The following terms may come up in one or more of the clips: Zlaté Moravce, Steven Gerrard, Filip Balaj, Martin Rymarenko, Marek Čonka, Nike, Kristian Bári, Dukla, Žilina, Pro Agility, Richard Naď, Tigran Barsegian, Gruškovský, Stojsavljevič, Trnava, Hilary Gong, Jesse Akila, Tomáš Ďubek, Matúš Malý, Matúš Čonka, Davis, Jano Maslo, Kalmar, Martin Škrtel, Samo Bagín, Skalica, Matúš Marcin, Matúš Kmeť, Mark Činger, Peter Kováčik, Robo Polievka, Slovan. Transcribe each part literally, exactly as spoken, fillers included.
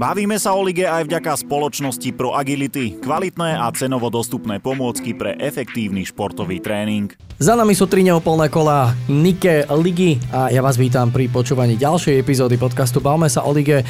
Bavíme sa o lige aj vďaka spoločnosti Pro Agility, kvalitné a cenovo dostupné pomôcky pre efektívny športový tréning. Za nami sú tri neúplné kola Nike ligy a ja vás vítam pri počúvaní ďalšej epizódy podcastu Bavme sa o lige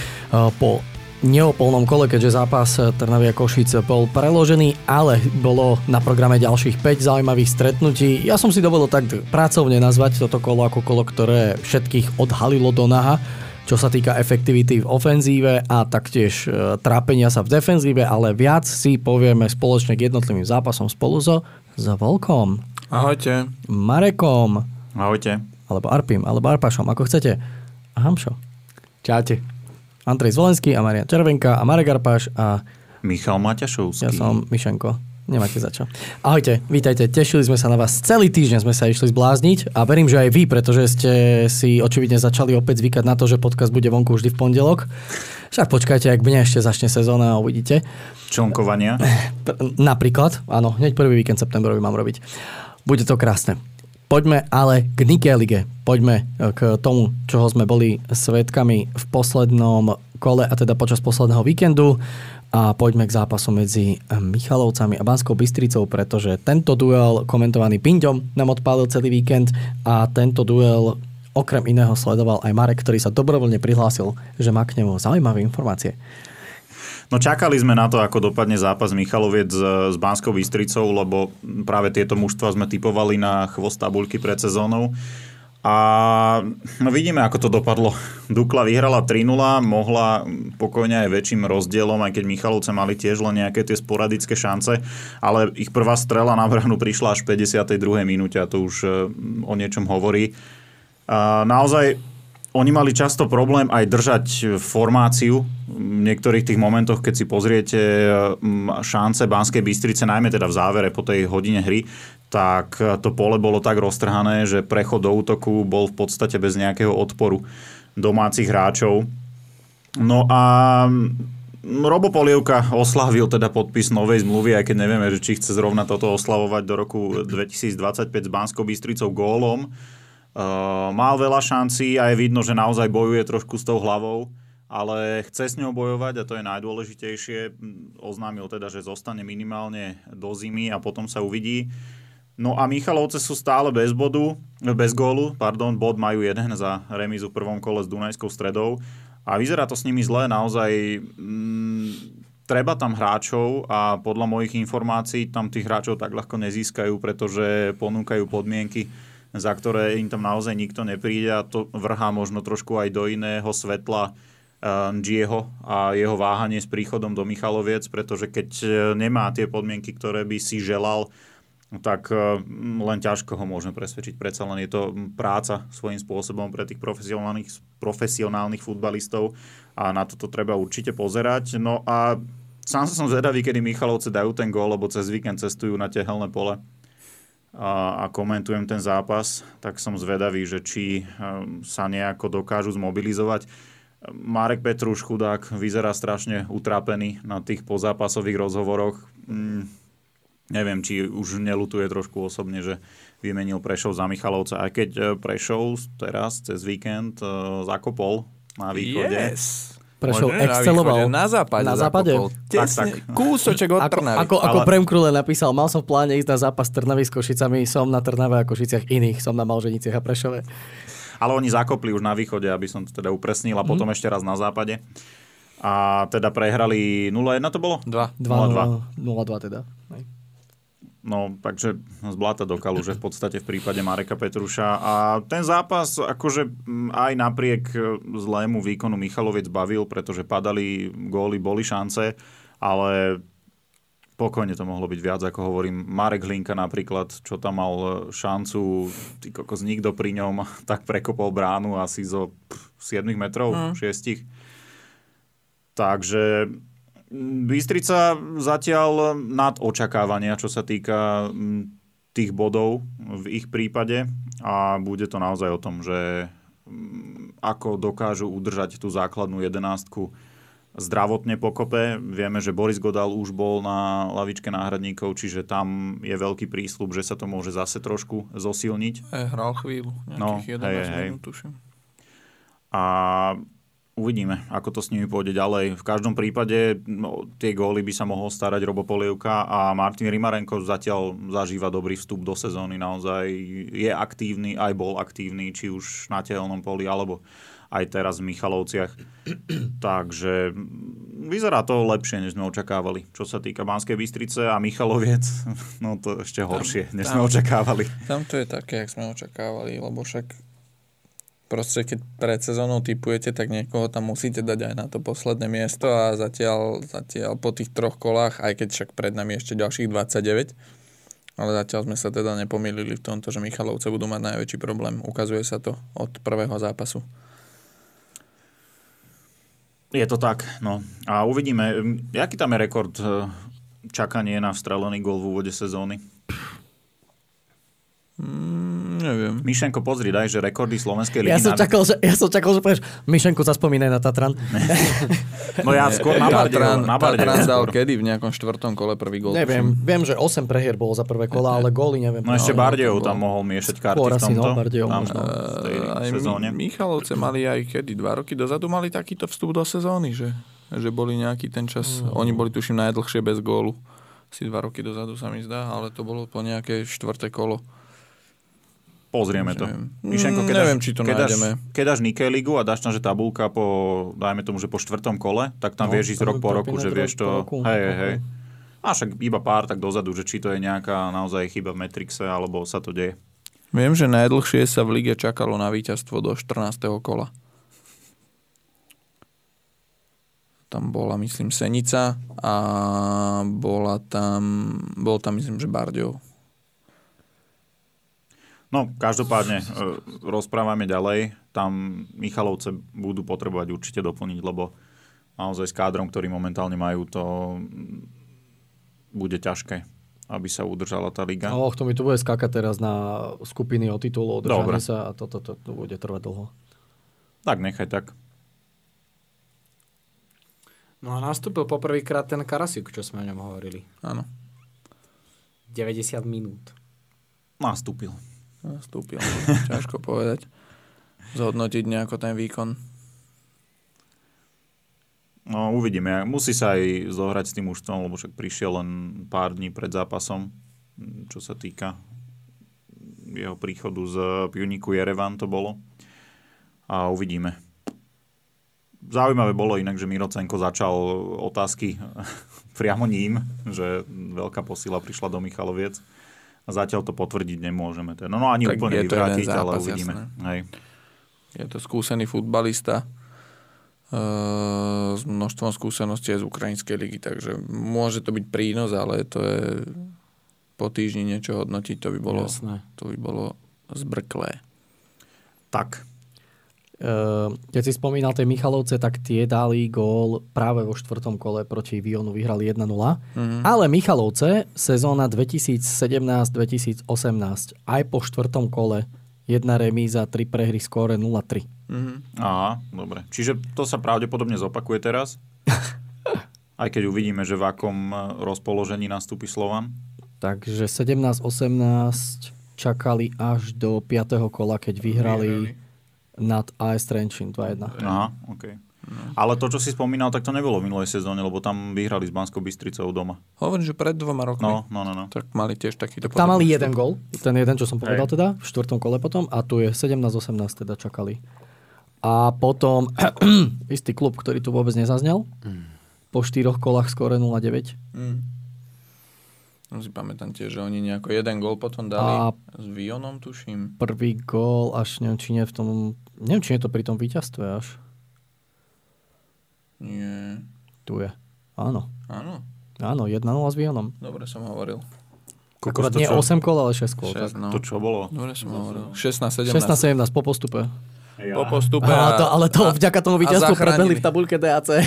po neopolnom kole, keďže zápas Trnavy a Košice bol preložený, ale bolo na programe ďalších päť zaujímavých stretnutí. Ja som si dovolil tak pracovne nazvať toto kolo ako kolo, ktoré všetkých odhalilo do naha, čo sa týka efektivity v ofenzíve a taktiež trápenia sa v defenzíve, ale viac si povieme spoločne k jednotlivým zápasom spolu so Volkom. Ahojte. Marekom. Ahojte. Alebo Arpim, alebo Arpášom, ako chcete. A Hamšo. Čaute. Andrej Zvolenský a Marian Červenka a Marek Arpáš a Michal Maťašovský. Ja som Mišenko. Nemáte za čo. Ahojte, vítajte. Tešili sme sa na vás. Celý týždeň sme sa išli zblázniť a verím, že aj vy, pretože ste si očividne začali opäť zvykať na to, že podcast bude vonku vždy v pondelok. Však počkajte, ak mne ešte začne sezóna a uvidíte. Člnkovania. Napríklad, áno, hneď prvý víkend septembrový mám robiť. Bude to krásne. Poďme ale k Nike lige. Poďme k tomu, čoho sme boli svedkami v poslednom kole, a teda počas posledného víkendu. A poďme k zápasu medzi Michalovcami a Banskou Bystricou, pretože tento duel komentovaný Pinďom nám odpálil celý víkend a tento duel okrem iného sledoval aj Marek, ktorý sa dobrovoľne prihlásil, že má k nemu zaujímavé informácie. No čakali sme na to, ako dopadne zápas Michaloviec s Banskou Bystricou, lebo práve tieto mužstva sme tipovali na chvost tabuľky pred sezónou. A no vidíme, ako to dopadlo. Dukla vyhrala tri nula, mohla pokojne aj väčším rozdielom, aj keď Michalovce mali tiež len nejaké tie sporadické šance, ale ich prvá strela na bránu prišla až v päťdesiatej druhej minúte a to už o niečom hovorí. A naozaj oni mali často problém aj držať formáciu v niektorých tých momentoch, keď si pozriete šance Banskej Bystrice, najmä teda v závere po tej hodine hry, tak to pole bolo tak roztrhané, že prechod do útoku bol v podstate bez nejakého odporu domácich hráčov. No a Robo Polievka oslavil teda podpis novej zmluvy, aj keď nevieme, že či chce zrovna toto oslavovať do roku dvetisícdvadsaťpäť s Banskou Bystricou gólom. Uh, mal veľa šancí a je vidno, že naozaj bojuje trošku s tou hlavou, ale chce s ňou bojovať a to je najdôležitejšie. Oznámil teda, že zostane minimálne do zimy a potom sa uvidí. No a Michalovce sú stále bez bodu, bez gólu, pardon, bod majú jeden za remízu v prvom kole s Dunajskou Stredou a vyzerá to s nimi zle, naozaj mm, treba tam hráčov a podľa mojich informácií tam tých hráčov tak ľahko nezískajú, pretože ponúkajú podmienky, za ktoré im tam naozaj nikto nepríde a to vrhá možno trošku aj do iného svetla Gieho a jeho váhanie s príchodom do Michaloviec, pretože keď nemá tie podmienky, ktoré by si želal, tak len ťažko ho môžeme presvedčiť. Predsa len je to práca svojím spôsobom pre tých profesionálnych, profesionálnych futbalistov a na toto treba určite pozerať. No a sám som zvedavý, kedy Michalovce dajú ten gól, lebo cez víkend cestujú na tehelné pole a komentujem ten zápas, tak som zvedavý, že či sa nejako dokážu zmobilizovať. Marek Petruš, chudák, vyzerá strašne utrápený na tých pozápasových rozhovoroch. Mm, neviem, či už neľutuje trošku osobne, že vymenil Prešov za Michalovca. Aj keď Prešov teraz cez víkend zakopol na východe. Yes. Prešov exceloval. Na západe. Na západe. Tesne, tak, tak. Kúsoček od Trnavy. Ako, ako ale... Prem Krule napísal, mal som v pláne ísť na zápas Trnavy s Košicami, som na Trnave a Košiciach iných, som na Malženiciach a Prešove. Ale oni zakopli už na východe, aby som to teda upresnil a potom mm. ešte raz na západe. A teda prehrali nula jedna to bolo? dva. dva. nula dva teda. No, takže z blata do kaluže v podstate v prípade Mareka Petruša. A ten zápas akože aj napriek zlému výkonu Michaloviec bavil, pretože padali góly, boli šance, ale pokojne to mohlo byť viac, ako hovorím. Marek Hlinka napríklad, čo tam mal šancu, ty kokos, nikto pri ňom tak prekopol bránu asi zo siedmich metrov, mm. šiestich. Takže Bystrica zatiaľ nad očakávania, čo sa týka tých bodov v ich prípade a bude to naozaj o tom, že ako dokážu udržať tú základnú jedenástku zdravotne pokope. Vieme, že Boris Godal už bol na lavičke náhradníkov, čiže tam je veľký prísľub, že sa to môže zase trošku zosilniť. Hral chvíľu, nejakých no, jedenásť minút tuším. A Uvidíme, ako to s nimi pôjde ďalej. V každom prípade no, tie góly by sa mohol starať Robo Polievka a Martin Rymarenko zatiaľ zažíva dobrý vstup do sezóny. Naozaj je aktívny, aj bol aktívny, či už na tehelnom poli, alebo aj teraz v Michalovciach. Takže vyzerá to lepšie, než sme očakávali. Čo sa týka Banskej Bystrice a Michaloviec, no to ešte horšie, tam, než tam, sme očakávali. Tam to je také, jak sme očakávali, lebo však proste keď pred sezónou tipujete, tak niekoho tam musíte dať aj na to posledné miesto a zatiaľ, zatiaľ po tých troch kolách, aj keď však pred nami ešte ďalších dvadsaťdeväť, ale zatiaľ sme sa teda nepomýlili v tomto, že Michalovce budú mať najväčší problém. Ukazuje sa to od prvého zápasu. Je to tak, no. A uvidíme, aký tam je rekord čakanie na vstrelený gól v úvode sezóny. Mm, neviem. Mišenko, pozri, daj, že rekordy slovenskej ligy. Ja som čakal, že, ja som čakal, že preš, Mišenko sa spomínaj na Tatran. No ja skôr na Tatran. Tatran dal kedy? V nejakom štvrtom kole prvý gól. Neviem, tuším. Viem, že osem prehier bolo za prvé kola, ale góly neviem. No ešte Bardejov tam mohol miešať karty v tomto. No, Bardejov možno v tej sezóne. Michalovce mali aj kedy? Dva roky dozadu mali takýto vstup do sezóny, že, že boli nejaký ten čas. Mm. Oni boli tuším najdlhšie bez gólu. Si dva roky dozadu sa mi zdá, ale to bolo po nejaké štvrté kolo. Pozrieme to. Mišenko, keď neviem, dáš, či to keď nájdeme. Dáš, keď dáš Nike ligu a dáš na, že tabulka po, dajme tomu, že po štvrtom kole, tak tam no, vieš ísť rok po roku, že vieš to... Roku. Hej, hej, hej. A však iba pár tak dozadu, že či to je nejaká naozaj chyba v Matrixe, alebo sa to deje. Viem, že najdlhšie sa v lige čakalo na víťazstvo do štrnásteho kola. Tam bola, myslím, Senica a bola tam... Bol tam, myslím, že Bardejov. No, každopádne, rozprávame ďalej. Tam Michalovce budú potrebovať určite doplniť, lebo naozaj s kádrom, ktorý momentálne majú, to bude ťažké, aby sa udržala tá liga. Och, to mi tu bude skákať teraz na skupiny o titulu, udržanie sa a toto to, to, to bude trvať dlho. Tak, nechaj tak. No a nastúpil poprvýkrát ten Karasík, čo sme o ňom hovorili. Áno. deväťdesiat minút. Nastúpil. Nastúpil. Ťažko povedať. Zhodnotiť nejako ten výkon. No uvidíme. Musí sa aj zohrať s tým mužstvom, lebo však prišiel len pár dní pred zápasom, čo sa týka jeho príchodu z Pjuniku Jerevan to bolo. A uvidíme. Zaujímavé bolo inak, že Mirocenko začal otázky priamo ním, že veľká posila prišla do Michaloviec. A zatiaľ to potvrdiť nemôžeme. No, no ani tak úplne vyvrátiť, ale uvidíme. Hej. Je to skúsený futbalista e, s množstvom skúseností z ukrajinskej ligy, takže môže to byť prínos, ale to je po týždni niečo hodnotiť, to by bolo, to by bolo zbrklé. Tak. E, keď si spomínal tie Michalovce, tak tie dali gól práve vo štvrtom kole proti Vionu, vyhrali jeden nula. Mm-hmm. Ale Michalovce sezóna dvetisícsedemnásť dvetisícosemnásť aj po štvrtom kole jedna remíza, tri prehry, skóre nula tri. Mm-hmm. Aha, dobre. Čiže to sa pravdepodobne zopakuje teraz? Aj keď uvidíme, že v akom rozpoložení nastúpi Slovan? Takže sedemnásť osemnásť čakali až do piateho kola, keď vyhrali nad á es Trenčín dva jedna. Aha, okej. Okay. Ale to, čo si spomínal, tak to nebolo v minulej sezóne, lebo tam vyhrali s Banskou Bystricou doma. Hovorím, že pred dvoma rokmi. No, no, no, no. Tak mali tiež takýto... Tak tam mali jeden gól, ten jeden, čo som povedal Hej. teda, v štvrtom kole potom, a tu je sedemnásť osemnásť teda čakali. A potom istý klub, ktorý tu vôbec nezaznel, mm. po štyroch kolách skóre nula deväť. Mm. Si pamätám tiež, že oni nejako jeden gól potom dali a s Vionom, tuším. Prvý gól až neviem, či nie v tom... Neviem, či nie to pri tom víťazstve až. Nie. Tu je. Áno. Áno? Áno, jedna nula s Vionom. Dobre som hovoril. Akurát nie čo? osem gól, ale šesť gól. šesť, no. To čo bolo? Dobre som hovoril. šestnásť sedemnásť po postupe. Ja. Po postupe. A, a to, ale to a, vďaka tomu víťazstvu predbehli v tabuľke dé á cé.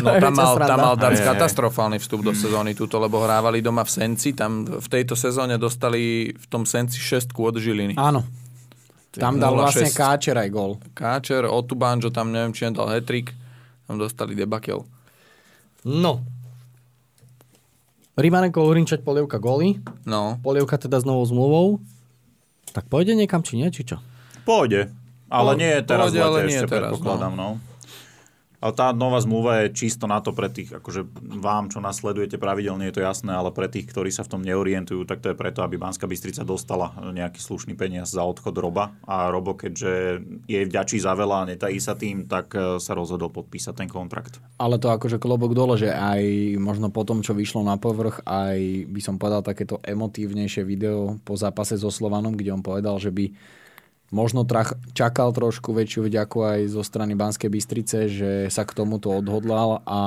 No, tam mal, tam mal Danc katastrofálny vstup do sezóny túto, lebo hrávali doma v Senci. Tam v tejto sezóne dostali v tom Senci šestku od Žiliny. Áno. Tam dal vlastne Káčer aj gól. Káčer, Otubanžo, tam neviem, či dal hat-trick. Tam dostali debakel. No. Rymarenko, Uhrinček, Polievka góly. No. Polievka teda s novou zmluvou. Tak pôjde niekam, či nie, či čo? Pôjde. Ale nie teraz, ale nie ešte teraz, predpokladám. No. No. Ale tá nová zmluva je čisto na to pre tých, akože vám, čo nás sledujete pravidelne, je to jasné, ale pre tých, ktorí sa v tom neorientujú, tak to je preto, aby Banská Bystrica dostala nejaký slušný peniaz za odchod Roba. A Robo, keďže jej vďačí za veľa a netají sa tým, tak sa rozhodol podpísať ten kontrakt. Ale to akože klobok dole, že aj možno po tom, čo vyšlo na povrch, aj by som povedal takéto emotívnejšie video po zápase so Slovanom, kde on povedal, že by možno trach, čakal trošku väčšiu vďaku aj zo strany Banskej Bystrice, že sa k tomuto odhodlal a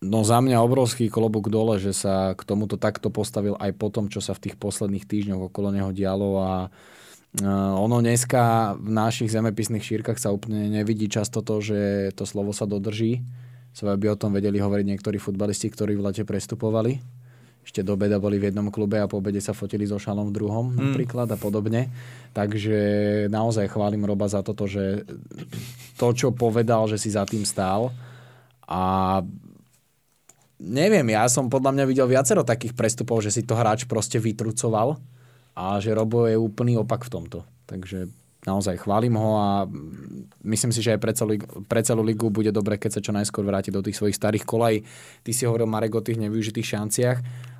no za mňa obrovský klobúk dole, že sa k tomuto takto postavil aj po tom, čo sa v tých posledných týždňoch okolo neho dialo a ono dneska v našich zemepisných šírkach sa úplne nevidí často to, že to slovo sa dodrží. Svoje by o tom vedeli hovoriť niektorí futbalisti, ktorí v lete prestupovali. Ešte do obeda boli v jednom klube a po obede sa fotili so Šalom v druhom mm. napríklad a podobne. Takže naozaj chválim Roba za toto, že to, čo povedal, že si za tým stál. A neviem, ja som podľa mňa videl viacero takých prestupov, že si to hráč proste vytrucoval a že Robo je úplný opak v tomto. Takže naozaj chválim ho a myslím si, že aj pre celú, pre celú ligu bude dobre, keď sa čo najskôr vráti do tých svojich starých kolaj. Ty si hovoril, Marek, o tých nevyužitých šanciach,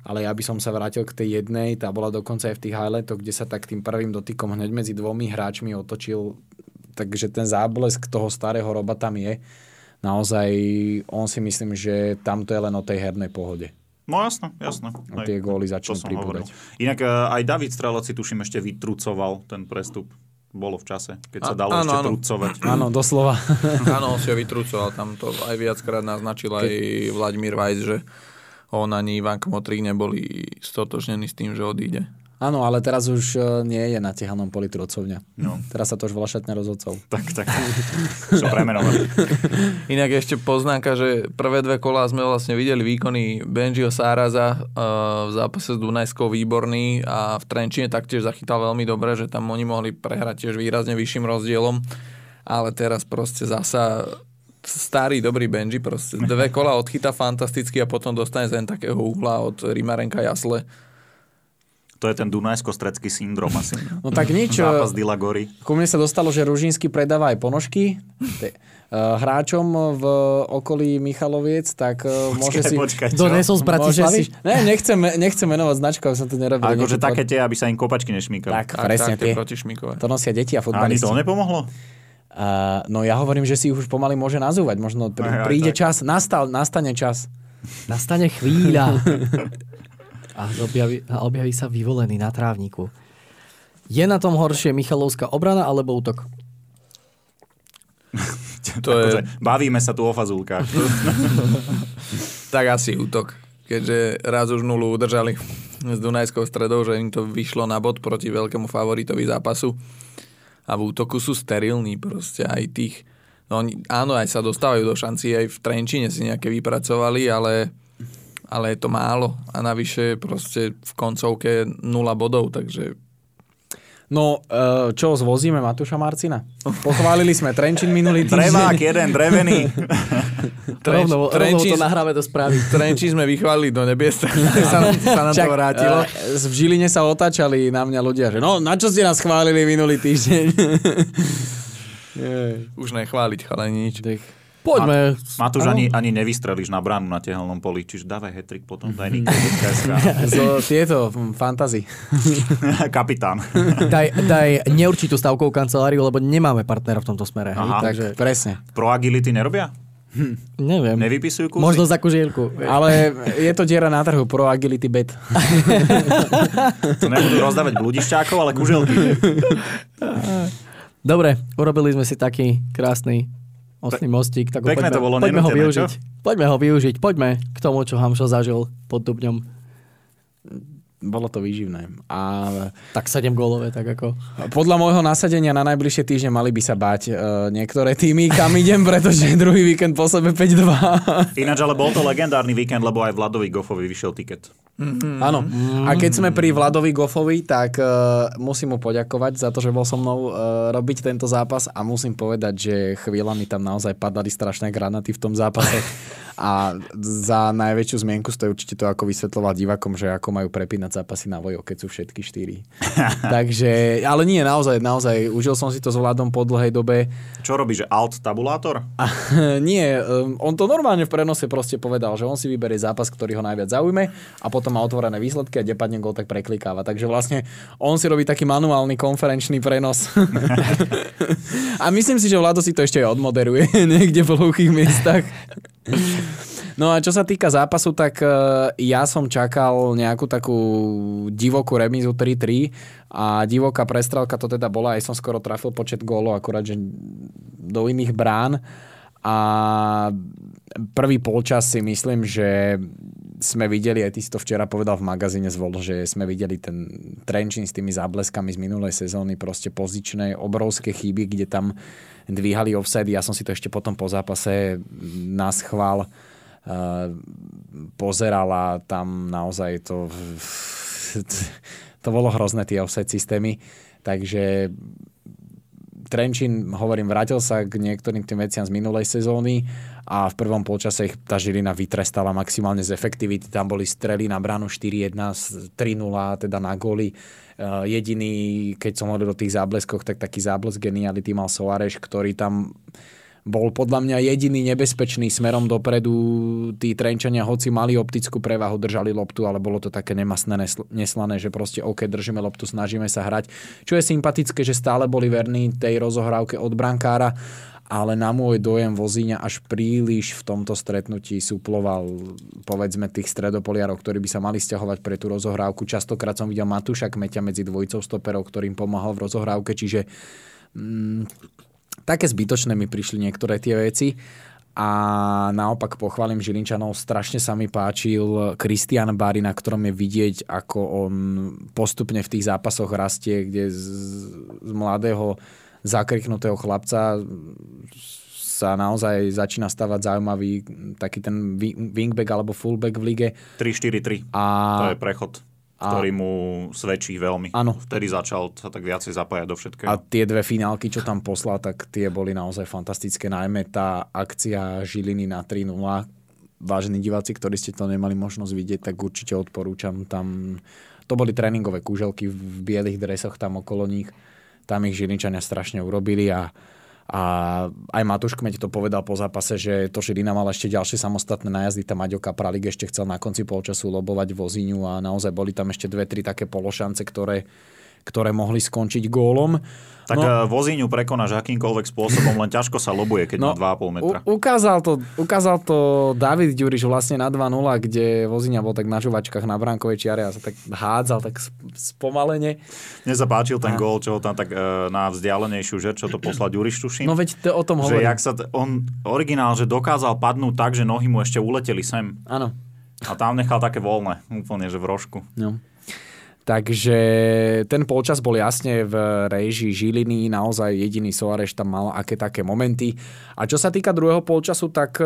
ale ja by som sa vrátil k tej jednej, tá bola dokonca aj v tých highlightoch, kde sa tak tým prvým dotykom hneď medzi dvomi hráčmi otočil, takže ten záblesk toho starého Roba tam je. Naozaj on si myslím, že tamto je len o tej hernej pohode. No jasné, jasné. A tie góly začnú pribúdať. Inak aj David Strelec si tuším ešte vytrucoval ten prestup. Bolo v čase, keď sa dalo ano, ešte ano. trucovať. Áno, doslova. Áno, on si ho vytrucoval. Tam to aj viackrát naznačil aj Ke... Vladimír Vajs, že on ani Ivan Kmotrík neboli stotožnení s tým, že odíde. Áno, ale teraz už nie je na tehanom poli trucovňa. No. Teraz sa to už volá šatňa rozhodcov. Tak, tak. Čo premenovali. Inak ešte poznámka, že prvé dve kolá sme vlastne videli výkony Benjiho Sáraza v zápase s Dunajskou výborný a v Trenčine taktiež zachytal veľmi dobre, že tam oni mohli prehrať tiež výrazne vyšším rozdielom. Ale teraz proste zasa starý dobrý Benji proste dve kolá odchyta fantasticky a potom dostane z takého uhla od Rymarenka Jasle. To je ten dunajsko-stredský syndrom asi. No tak nič. Zápas Dilagory. Ku mne sa dostalo, že Ružinský predáva aj ponožky. Hráčom v okolí Michaloviec, tak počkaj, môže si... Počkaj, čo? Donesol z Bratislavy? Si... Ne, nechcem, nechcem menovať značku, aby som to nerobil. Akože také tie, aby sa im kopačky nešmíkali. Tak, presne tie. To nosia deti a futbalisti. Ani to nepomohlo? Uh, no ja hovorím, že si ich už pomaly môže nazúvať. Možno pr- aj, aj, príde tak. čas, nastal, nastane čas. Nastane chvíľa. A objaví, a objaví sa vyvolený na trávniku. Je na tom horšie michalovská obrana alebo útok? To je... Bavíme sa tu o fazulkách. Tak asi útok. Keďže raz už nulu udržali s Dunajskou Stredou, že im to vyšlo na bod proti veľkému favoritovi zápasu. A v útoku sú sterilní proste aj tých. No, áno, aj sa dostávajú do šanci, aj v Trenčine si nejaké vypracovali, ale... ale je to málo a navyše proste v koncovke nula bodov, takže... No, čo, zvozíme Matúša Marcina? Pochválili sme Trenčín minulý týždeň. Drevák jeden, drevený. Trenč, rovno, Trenčín, rovno to nahráme do správy. Trenčín sme vychválili do nebies, tak sa, sa nám Čak, to vrátilo. V Žiline sa otáčali na mňa ľudia, že no, na čo ste nás chválili minulý týždeň? Yeah. Už nechváliť, ale nič. Dech. Poďme. Matúš, ani, ani nevystrelíš na bránu na tehelnom poli, čiže dávaj hat-trick potom. Daj Nike. So, tieto fantasy. Kapitán. Daj, daj neurčitú stavkovú kanceláriu, lebo nemáme partnera v tomto smere. Aha, takže presne. Pro agility nerobia? Hm, neviem. Nevypisujú kúzy? Možno za kužielku. Ale je to diera na trhu. Pro agility bet. To nebudú rozdávať bludišťákov, ale kužielky. Dobre, urobili sme si taký krásny osný mostík, tak poďme, to bolo poďme ho využiť. Čo? Poďme ho využiť, poďme k tomu, čo Hamšo zažil pod Dubňom. Bolo to výživné. Ale... Tak sedem gólové, tak ako... Podľa môjho nasadenia na najbližšie týždne mali by sa báť e, niektoré týmy, kam idem, pretože druhý víkend po sebe päť dva. Ináč, ale bol to legendárny víkend, lebo aj Vladovi Goffovi vyšiel tiket. Mm-hmm. Áno. A keď sme pri Vladovi Goffovi, tak uh, musím mu poďakovať za to, že bol so mnou uh, robiť tento zápas a musím povedať, že chvíľami tam naozaj padali strašné granaty v tom zápase a za najväčšiu zmienku stojí určite to, ako vysvetľoval divákom, že ako majú prepínať zápasy na Vojo, keď sú všetky štyri. Takže, ale nie, naozaj, naozaj, užil som si to s Vladom po dlhej dobe. Čo robíš, že alt tabulátor? Nie, um, on to normálne v prenose proste povedal, že on si vyberie zápas, ktorý ho najviac zaujme a potom má otvorené výsledky a kde padne gól, tak preklikáva. Takže vlastne on si robí taký manuálny konferenčný prenos. A myslím si, že Vlado si to ešte aj odmoderuje niekde v hluchých miestach. No a čo sa týka zápasu, tak ja som čakal nejakú takú divokú remízu tri tri a divoká prestrelka to teda bola, aj som skoro trafil počet gólov, akurát že do iných brán. A prvý polčas si myslím, že sme videli, aj ty si to včera povedal v magazíne Zvol, že sme videli ten Trenčín s tými zábleskami z minulej sezóny, proste pozičné, obrovské chyby, kde tam dvíhali offside. Ja som si to ešte potom po zápase naschvál uh, pozeral a tam naozaj to to bolo hrozné, tie offside systémy. Takže Trenčín, hovorím, vrátil sa k niektorým tým veciam z minulej sezóny a v prvom polčase ich tá Žilina vytrestala maximálne z efektivity. Tam boli strely na bránu štyri jedna, tri nula, teda na góly. Jediný, keď som hovoril o tých zábleskoch, tak taký záblesk geniality mal Soares, ktorý tam bol podľa mňa jediný nebezpečný smerom dopredu. Tí Trenčania, hoci mali optickú prevahu, držali loptu, ale bolo to také nemastné, neslané, že proste OK, držíme loptu, snažíme sa hrať. Čo je sympatické, že stále boli verní tej rozohrávke od brankára, ale na môj dojem Vozíňa až príliš v tomto stretnutí suploval, povedzme, tých stredopoliarov, ktorí by sa mali sťahovať pre tú rozohrávku. Častokrát som videl Matúša Kmeťa medzi dvojicou stoperov, ktorým pomáhal v rozohrávke, čiže Mm, také zbytočné mi prišli niektoré tie veci a naopak pochválim Žilinčanov, strašne sa mi páčil Kristian Bári, na ktorom je vidieť, ako on postupne v tých zápasoch rastie, kde z, z mladého zakriknutého chlapca sa naozaj začína stavať zaujímavý taký ten wingback alebo fullback v lige. tri štyri tri, a to je prechod, ktorý mu svedčí veľmi. Áno. Vtedy začal sa tak viacej zapájať do všetkého. A tie dve finálky, čo tam poslal, tak tie boli naozaj fantastické. Najmä tá akcia Žiliny na tri nula. Vážení diváci, ktorí ste to nemali možnosť vidieť, tak určite odporúčam. Tam to boli tréningové kúželky v bielých dresoch tam okolo nich. Tam ich Žilinčania strašne urobili a A aj Matúš Kmeť to povedal po zápase, že to Žilina mala ešte ďalšie samostatné najazdy. Tam Maďo Kapralík ešte chcel na konci polčasu lobovať Vozíňu a naozaj boli tam ešte dve, tri také pološance, ktoré, ktoré mohli skončiť gólom. Tak no, Vozíňu prekonáš akýmkoľvek spôsobom, len ťažko sa lobuje, keď no, má dva a pol metra. U, ukázal, to, ukázal to David Ďuriš vlastne na dva nula, kde Vozíňa bol tak na žuvačkách na bránkovej čiare a sa tak hádzal tak spomalene. Mne sa páčil ten a gól, čo ho tam tak na vzdialenejšiu žer, čo to poslal Ďuriš, tuším. No veď to o tom hovorím. Že jak sa t- on originál, že dokázal padnúť tak, že nohy mu ešte uleteli sem. Áno. A tam nechal také voľné, úplne, že v rožku. No. Takže ten polčas bol jasne v réžii Žiliny, naozaj jediný Soares tam mal aké také momenty. A čo sa týka druhého polčasu, tak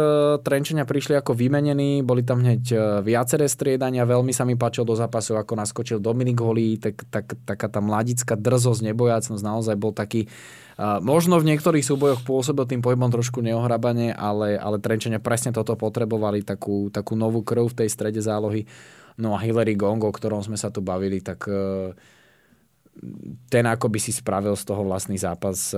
Trenčania prišli ako vymenení, boli tam hneď viaceré striedania, veľmi sa mi páčil do zápasu, ako naskočil Dominik Holý, tak, tak, taká tá mladická drzosť, nebojacnosť, naozaj bol taký, možno v niektorých súbojoch pôsobil tým pohybom trošku neohrabane, ale, ale Trenčania presne toto potrebovali, takú, takú novú krv v tej strede zálohy. No a Hilary Gong, o ktorom sme sa tu bavili, tak ten ako by si spravil z toho vlastný zápas.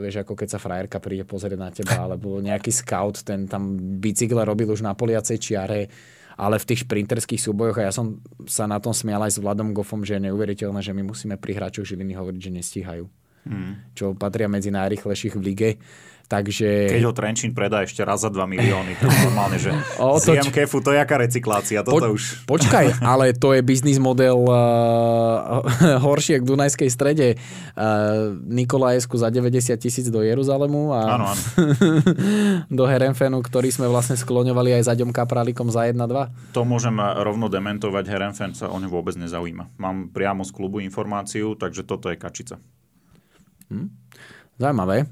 Vieš, ako keď sa frajerka príde pozrieť na teba, alebo nejaký scout, ten tam bicykle robil už na poliacej čiare, ale v tých šprinterských súbojoch, a ja som sa na tom smial aj s Vladom Goffom, že je neuveriteľné, že my musíme pri hráčoch Žiliny hovoriť, že nestíhajú. Hmm. Čo patria medzi najrýchlejších v lige. Takže keď ho Trenčín predá ešte raz za dva milióny, to normálne, že z Kefu, to je aká recyklácia, toto po, už. Počkaj, ale to je biznis model uh, horšie k Dunajskej Strede. Uh, Nikolajesku za deväťdesiat tisíc do Jeruzalemu a ano, ano. Do Herenfenu, ktorý sme vlastne skloňovali aj za Ďom Kapralikom za jeden dva. To môžem rovno dementovať, Herenfen sa o ňu vôbec nezaujíma. Mám priamo z klubu informáciu, takže toto je kačica. Hm? Zajímavé.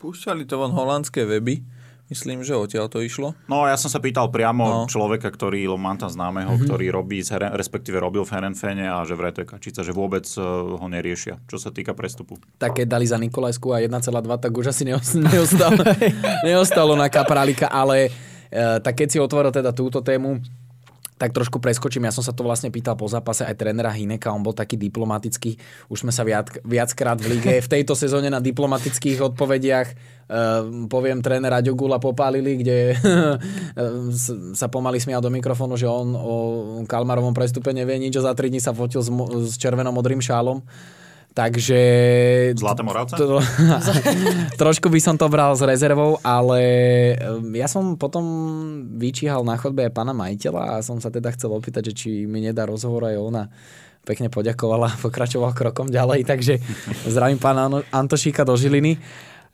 Púšťali to von holandské weby, v Myslím, že odtiaľ to išlo. No ja som sa pýtal priamo no. človeka, ktorý Lomanta známeho, mm-hmm. ktorý robí, respektíve robil v Herenfene a že vraj to je kačica, že vôbec ho neriešia, čo sa týka prestupu. Také dali za Nikolajsku a jedna celá dva, tak už asi neostalo, neostalo na Kapralika, ale tak keď si otvoril teda túto tému, tak trošku preskočím. Ja som sa to vlastne pýtal po zápase aj trénera Hineka, on bol taký diplomatický. Už sme sa viac, viackrát v lige v tejto sezóne na diplomatických odpovediach uh, poviem trénera Ďogula popálili, kde sa pomaly smial do mikrofónu, že on o Kalmarovom prestupe nevie nič, za tri dní sa fotil s, s červeno-modrým šálom. Takže... Zlaté Moravce? To, trošku by som to bral s rezervou, ale ja som potom vyčíhal na chodbe aj pána majiteľa a som sa teda chcel opýtať, že či mi nedá rozhovor, aj ona pekne poďakovala a pokračoval krokom ďalej, takže zdravím pána Antošíka do Žiliny.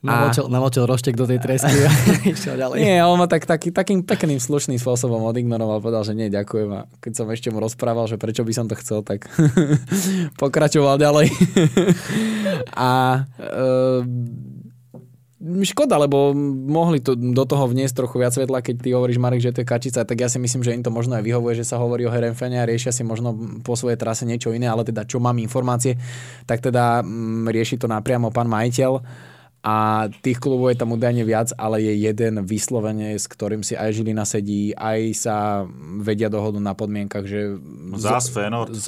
A... Namočil roštek do tej tresky a išiel ďalej. Nie, on ma tak, taký, takým pekným slušným spôsobom odignoroval, povedal, že nie, ďakujem. A keď som ešte mu rozprával, že prečo by som to chcel, tak pokračoval ďalej. A e, škoda, lebo mohli to, do toho vniesť trochu viac svetla, keď ty hovoríš, Marek, že to je kačica, tak ja si myslím, že im to možno aj vyhovuje, že sa hovorí o Herenfene a riešia si možno po svojej trase niečo iné, ale teda čo mám informácie, tak teda m, rieši to napriamo pán majiteľ. A tých klubov je tam údajne viac, ale je jeden vyslovene, s ktorým si aj Žilina sedí, aj sa vedia dohodu na podmienkach, že s,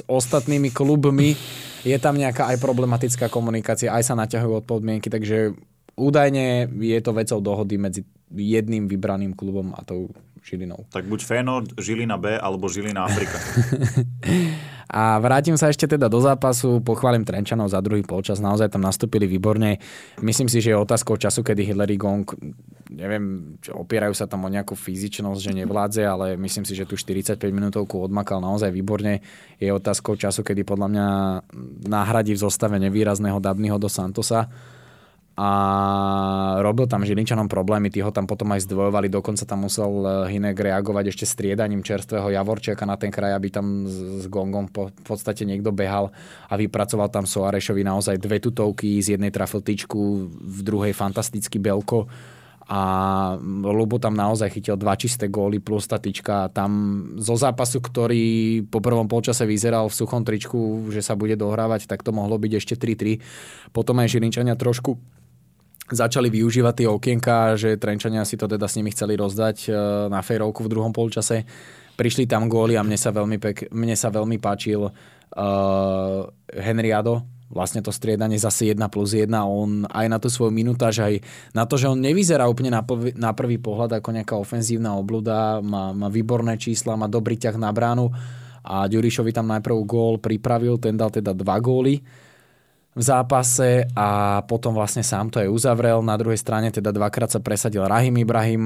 s ostatnými klubmi je tam nejaká aj problematická komunikácia, aj sa naťahujú od podmienky, takže údajne je to vecou dohody medzi jedným vybraným klubom a tou Žilinou. Tak buď Feyenoord, Žilina B alebo Žilina Afrika. A vrátim sa ešte teda do zápasu, pochválim Trenčanov za druhý polčas, naozaj tam nastúpili výborne. Myslím si, že je otázkou času, kedy Hilary Gong, neviem, opierajú sa tam o nejakú fyzičnosť, že nevládze, ale myslím si, že tu štyridsaťpäť minútovku odmakal naozaj výborne. Je otázkou času, kedy podľa mňa nahradí v zostave nevýrazného Dabnyho do Santosa. A robil tam Žilinčanom problémy, tí ho tam potom aj zdvojovali, dokonca tam musel Hinek reagovať ešte striedaním čerstvého Javorčeka na ten kraj, aby tam s Gongom po, v podstate niekto behal a vypracoval tam Soarešovi naozaj dve tutovky, z jednej trafil tyčku, v druhej fantastický belko a Lubo tam naozaj chytil dva čisté góly plus tá tyčka tam zo zápasu, ktorý po prvom polčase vyzeral v suchom tričku, že sa bude dohrávať, tak to mohlo byť ešte tri tri. Potom aj Žilinčania trošku začali využívať tie okienka, že Trenčania si to teda s nimi chceli rozdať na fejrovku v druhom polčase. Prišli tam góly a mne sa veľmi, pek, mne sa veľmi páčil uh, Henry Addo. Vlastne to striedanie zase jeden plus jeden. On aj na tú svoju minútaž, aj na to, že on nevyzerá úplne na, pov- na prvý pohľad ako nejaká ofenzívna obľuda. Má, má výborné čísla, má dobrý ťah na bránu. A Ďurišovi tam najprv gól pripravil, ten dal teda dva góly v zápase a potom vlastne sám to aj uzavrel. Na druhej strane teda dvakrát sa presadil Rahim Ibrahim,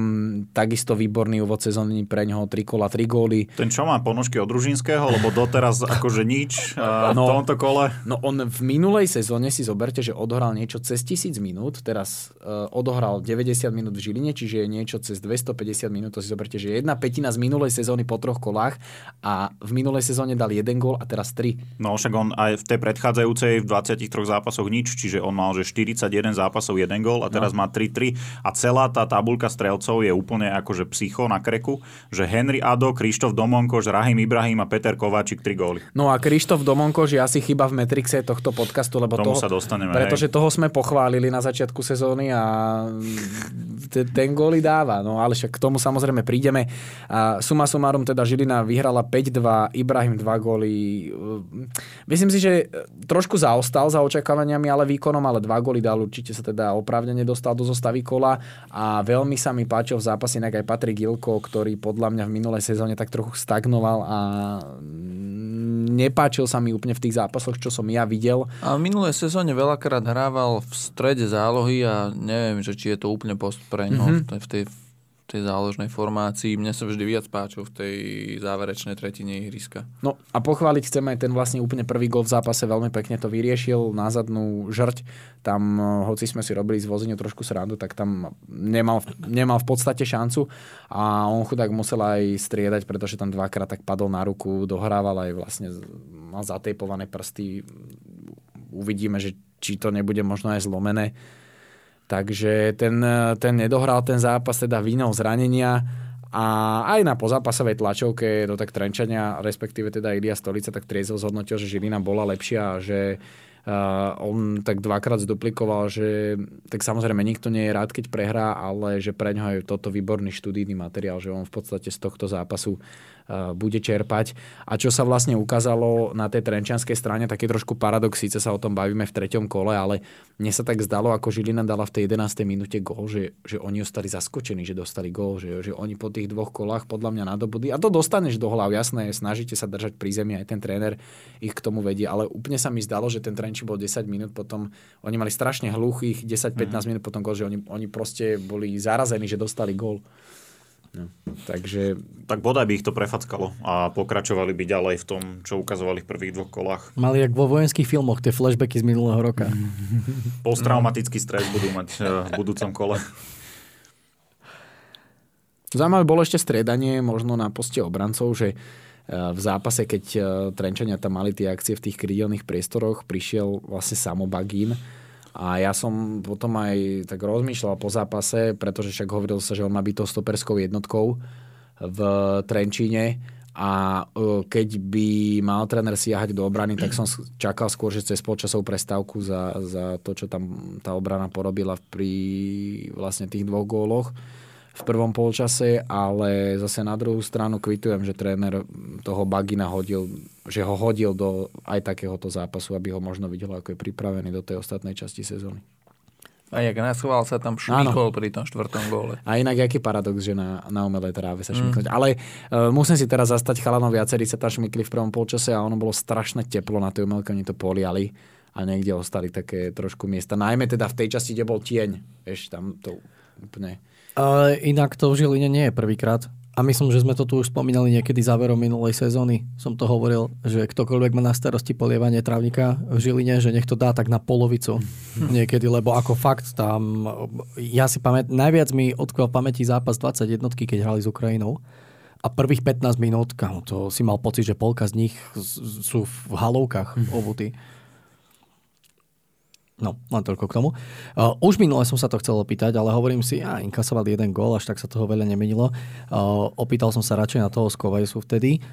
takisto výborný úvod sezóny pre ňoho, tri kola, tri góly. Ten čo má ponožky od Ružinského, lebo doteraz akože nič v no, tomto kole. No on v minulej sezóne si zoberte, že odohral niečo cez tisíc minút, teraz uh, odohral deväťdesiat minút v Žiline, čiže je niečo cez dvestopäťdesiat minút, to si zoberte, že jedna pätina z minulej sezóny po troch kolách a v minulej sezóne dal jeden gól a teraz tri. No však on aj v tej predchádzajúcej v dvadsiatich troch zápasoch nič, čiže on mal že štyridsaťjeden zápasov, jeden gól a teraz no. má tri tri a celá tá tabuľka strelcov je úplne akože psycho na kreku, že Henry Addo, Krištof Domonkoš, Rahim Ibrahim a Peter Kováčik tri góly. No a Krištof Domonkoš je asi chyba v metrixe tohto podcastu, lebo tomu toho, sa dostaneme, pretože hej. toho sme pochválili na začiatku sezóny a ten góly dáva, no ale však k tomu samozrejme prídeme. A suma sumárum teda Žilina vyhrala päť dva, Ibrahim dva góly. Myslím si, že trošku zaostal za očakávaniami, ale výkonom, ale dva góly dal, určite sa teda oprávnene dostal do zostavy kola a veľmi sa mi páčil v zápase inak aj Patrik Gilko, ktorý podľa mňa v minulej sezóne tak trochu stagnoval a nepáčil sa mi úplne v tých zápasoch, čo som ja videl. A v minulej sezóne veľakrát hrával v strede zálohy a neviem, že či je to úplne post pre ňo mm-hmm. v tej tej záložnej formácii. Mne sa vždy viac páčil v tej záverečnej tretine ihriska. No a pochváliť chcem aj ten vlastne úplne prvý gól v zápase, veľmi pekne to vyriešil na zadnú žrť. Tam, hoci sme si robili z Vozíňu trošku srandu, tak tam nemal, nemal v podstate šancu a on chudák musel aj striedať, pretože tam dvakrát tak padol na ruku, dohrával aj vlastne, mal zatejpované prsty. Uvidíme, že či to nebude možno aj zlomené. Takže ten, ten nedohral ten zápas teda vinou zranenia a aj na pozápasovej tlačovke do tak Trenčania, respektíve teda Ilia Stolica, tak triezvo zhodnotil, že Žilina bola lepšia a že Uh, on tak dvakrát zduplikoval, že tak samozrejme nikto nie je rád, keď prehrá, ale že pre ňoho je toto výborný študijný materiál, že on v podstate z tohto zápasu uh, bude čerpať. A čo sa vlastne ukázalo na tej trenčianskej strane, taký trošku paradox, síce sa o tom bavíme v treťom kole, ale mne sa tak zdalo, ako Žilina dala v tej jedenástej minúte gól, že, že oni ostali zaskočení, že dostali gól, že, že oni po tých dvoch kolách podľa mňa nadobudli. A to dostaneš do hlav, jasné, snažíte sa držať pri zemi, aj ten tréner ich k tomu vedie, ale úplne sa mi zdalo, že ten tréner či bol desať minút, potom oni mali strašne hluchých desať až pätnásť minút potom gól, že oni, oni proste boli zarazení, že dostali gól. No, takže... Tak bodaj by ich to prefackalo a pokračovali by ďalej v tom, čo ukazovali v prvých dvoch kolách. Mali jak vo vojenských filmoch, tie flashbacky z minulého roka. Posttraumatický stres budú mať v budúcom kole. Zaujímavé bolo ešte striedanie možno na poste obrancov, že v zápase, keď Trenčania tam mali tie akcie v tých krydelných priestoroch, prišiel vlastne Samo Bagín a ja som potom aj tak rozmýšľal po zápase, pretože však hovoril sa, že on má byť tou stoperskou jednotkou v Trenčíne a keď by mal tréner siahať do obrany, tak som čakal skôr, že cez polčasovú prestávku za, za to, čo tam tá obrana porobila pri vlastne tých dvoch góloch v prvom polčase, ale zase na druhú stranu kvitujem, že tréner toho Bagina hodil, že ho hodil do aj takéhoto zápasu, aby ho možno videl, ako je pripravený do tej ostatnej časti sezóny. A jak naschval sa tam šmykol pri tom štvrtom góle. A inak, aký paradox, že na, na umelej tráve sa šmyknúť. Mm. Ale e, musím si teraz zastať chalanov, viacerí sa tam šmykli v prvom polčase a ono bolo strašné teplo na tej umelke, oni to poliali a niekde ostali také trošku miesta. Najmä teda v tej časti, kde bol tieň. Vieš, tam to úplne... Uh, inak to v Žiline nie je prvýkrát. A myslím, že sme to tu už spomínali niekedy záverom minulej sezóny. Som to hovoril, že ktokoľvek má na starosti polievanie trávnika v Žiline, že nech to dá tak na polovicu niekedy, lebo ako fakt tam... Ja si pamät... Najviac mi odkvel v pamäti zápas dvadsaťjednotky, keď hrali s Ukrajinou. A prvých pätnásť minút, to si mal pocit, že polka z nich sú v halovkách obuty. No, len toľko k tomu. Uh, už minule som sa to chcel opýtať, ale hovorím si, ja inkasoval jeden gól, až tak sa toho veľa nemenilo. Uh, opýtal som sa radšej na toho Skovajsu vtedy.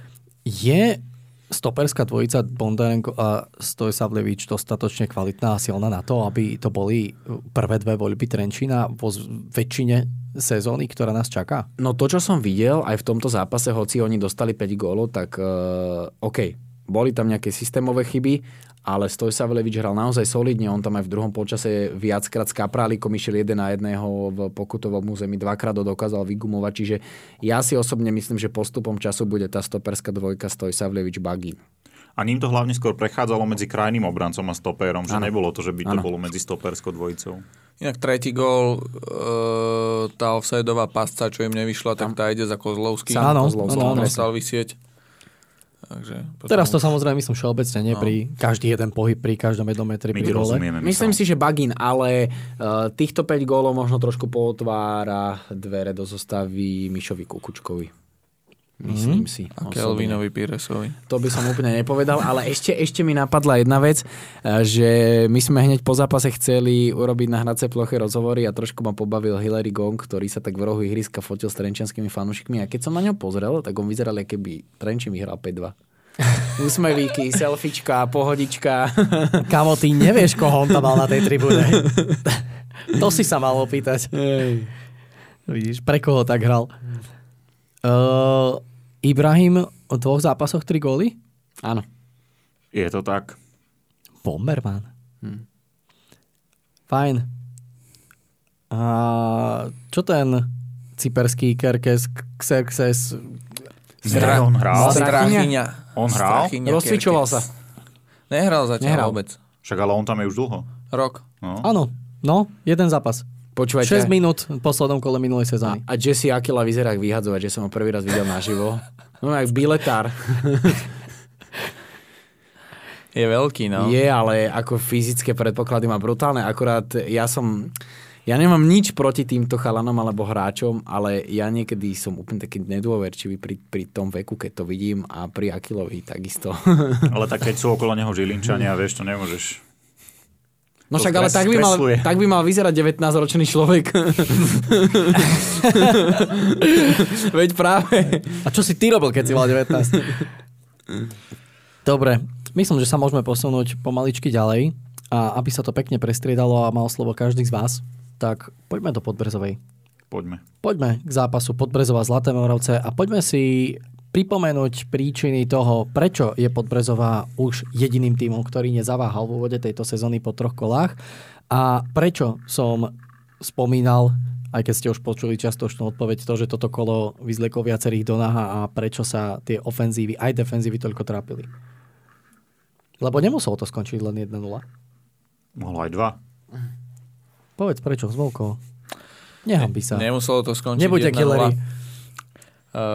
Je stoperská dvojica Bondarenko a Stojsavljevič dostatočne kvalitná a silná na to, aby to boli prvé dve voľby Trenčína vo väčšine sezóny, ktorá nás čaká? No to, čo som videl aj v tomto zápase, hoci oni dostali päť gólov, tak uh, OK, boli tam nejaké systémové chyby, ale Stojsavljevič hral naozaj solidne. On tam aj v druhom polčase viackrát s Kaprálikom išiel jeden na jedného v pokutovom území. Dvakrát ho dokázal vygumovať. Čiže ja si osobne myslím, že postupom času bude tá stoperská dvojka Stojsavljevič-Bagín. A ním to hlavne skôr prechádzalo medzi krajným obrancom a stopérom, že ano. Nebolo to, že by to ano. Bolo medzi stoperskou dvojicou. Inak tretí gól, e, tá offsideová pasca, čo im nevyšla, tak tá ide za Kozlovským. Áno, Kozlovským nestal vysieť. Takže, teraz to samozrejme myslím všeobecne, nie no. Pri každý jeden pohyb, pri každom jednom metri, my pri gole. Myslím si, že Bagín, ale uh, týchto päť gólov možno trošku pootvára dvere do zostavy Mišovi Kukučkovi. Myslím mm-hmm. si. A Kelvinovi Piresovi. To by som úplne nepovedal, ale ešte, ešte mi napadla jedna vec, že my sme hneď po zápase chceli urobiť na hracej ploche rozhovory a trošku ma pobavil Hilary Gong, ktorý sa tak v rohu ihriska fotil s trenčianskými fanúšikmi a keď som na ňo pozrel, tak on vyzeral, keby Trenčín vyhral päť dva. Úsmevíky, selfiečka, pohodička. Kamo, ty nevieš, koho on tam mal na tej tribúne. To si sa mal opýtať. Ej. Vidíš, pre koho tak hral. Uh, Ibrahim o dvoch zápasoch tri góly? Áno. Je to tak. Bomberman. Hm. Fajn. A čo ten cyperský Kerkes, Xerxes... Zdra- on hral? Strachyňa. On hral? Rozcvičoval sa. Nehral zatiaľ vôbec. Však ale on tam je už dlho. Rok. No. Áno. No, jeden zápas. Počúvajte. šesť minút v poslednom kole minulej sezóny. A, a Jesse Akila vyzerá jak vyhadzovať, že som ho prvý raz videl naživo. No, jak biletár. Je veľký, no. Je, ale ako fyzické predpoklady má brutálne. Akurát ja som... Ja nemám nič proti týmto chalanom alebo hráčom, ale ja niekedy som úplne taký nedôverčivý pri, pri tom veku, keď to vidím a pri Akilovi takisto. Ale tak keď sú okolo neho Žilinčania, vieš, to nemôžeš. No však, ale tak by, mal, tak by mal vyzerať devätnásťročný človek. Veď práve. A čo si ty robil, keď si mal devätnásť? Dobre, myslím, že sa môžeme posunúť pomaličky ďalej. A aby sa to pekne prestriedalo a mal slovo každý z vás, tak poďme do Podbrezovej. Poďme. Poďme k zápasu Podbrezová Zlaté Moravce a poďme si pripomenúť príčiny toho, prečo je Podbrezová už jediným tímom, ktorý nezaváhal v úvode tejto sezóny po troch kolách a prečo som spomínal, aj keď ste už počuli častočnú odpoveď, to, že toto kolo vyzleklo viacerých do naha a prečo sa tie ofenzívy aj defenzívy toľko trápili. Lebo nemuselo to skončiť len jedna nula. Mohlo aj dva. Povedz prečo, zvolko. Nehambí sa. Nemuselo to skončiť jedna nula. Nebuď aký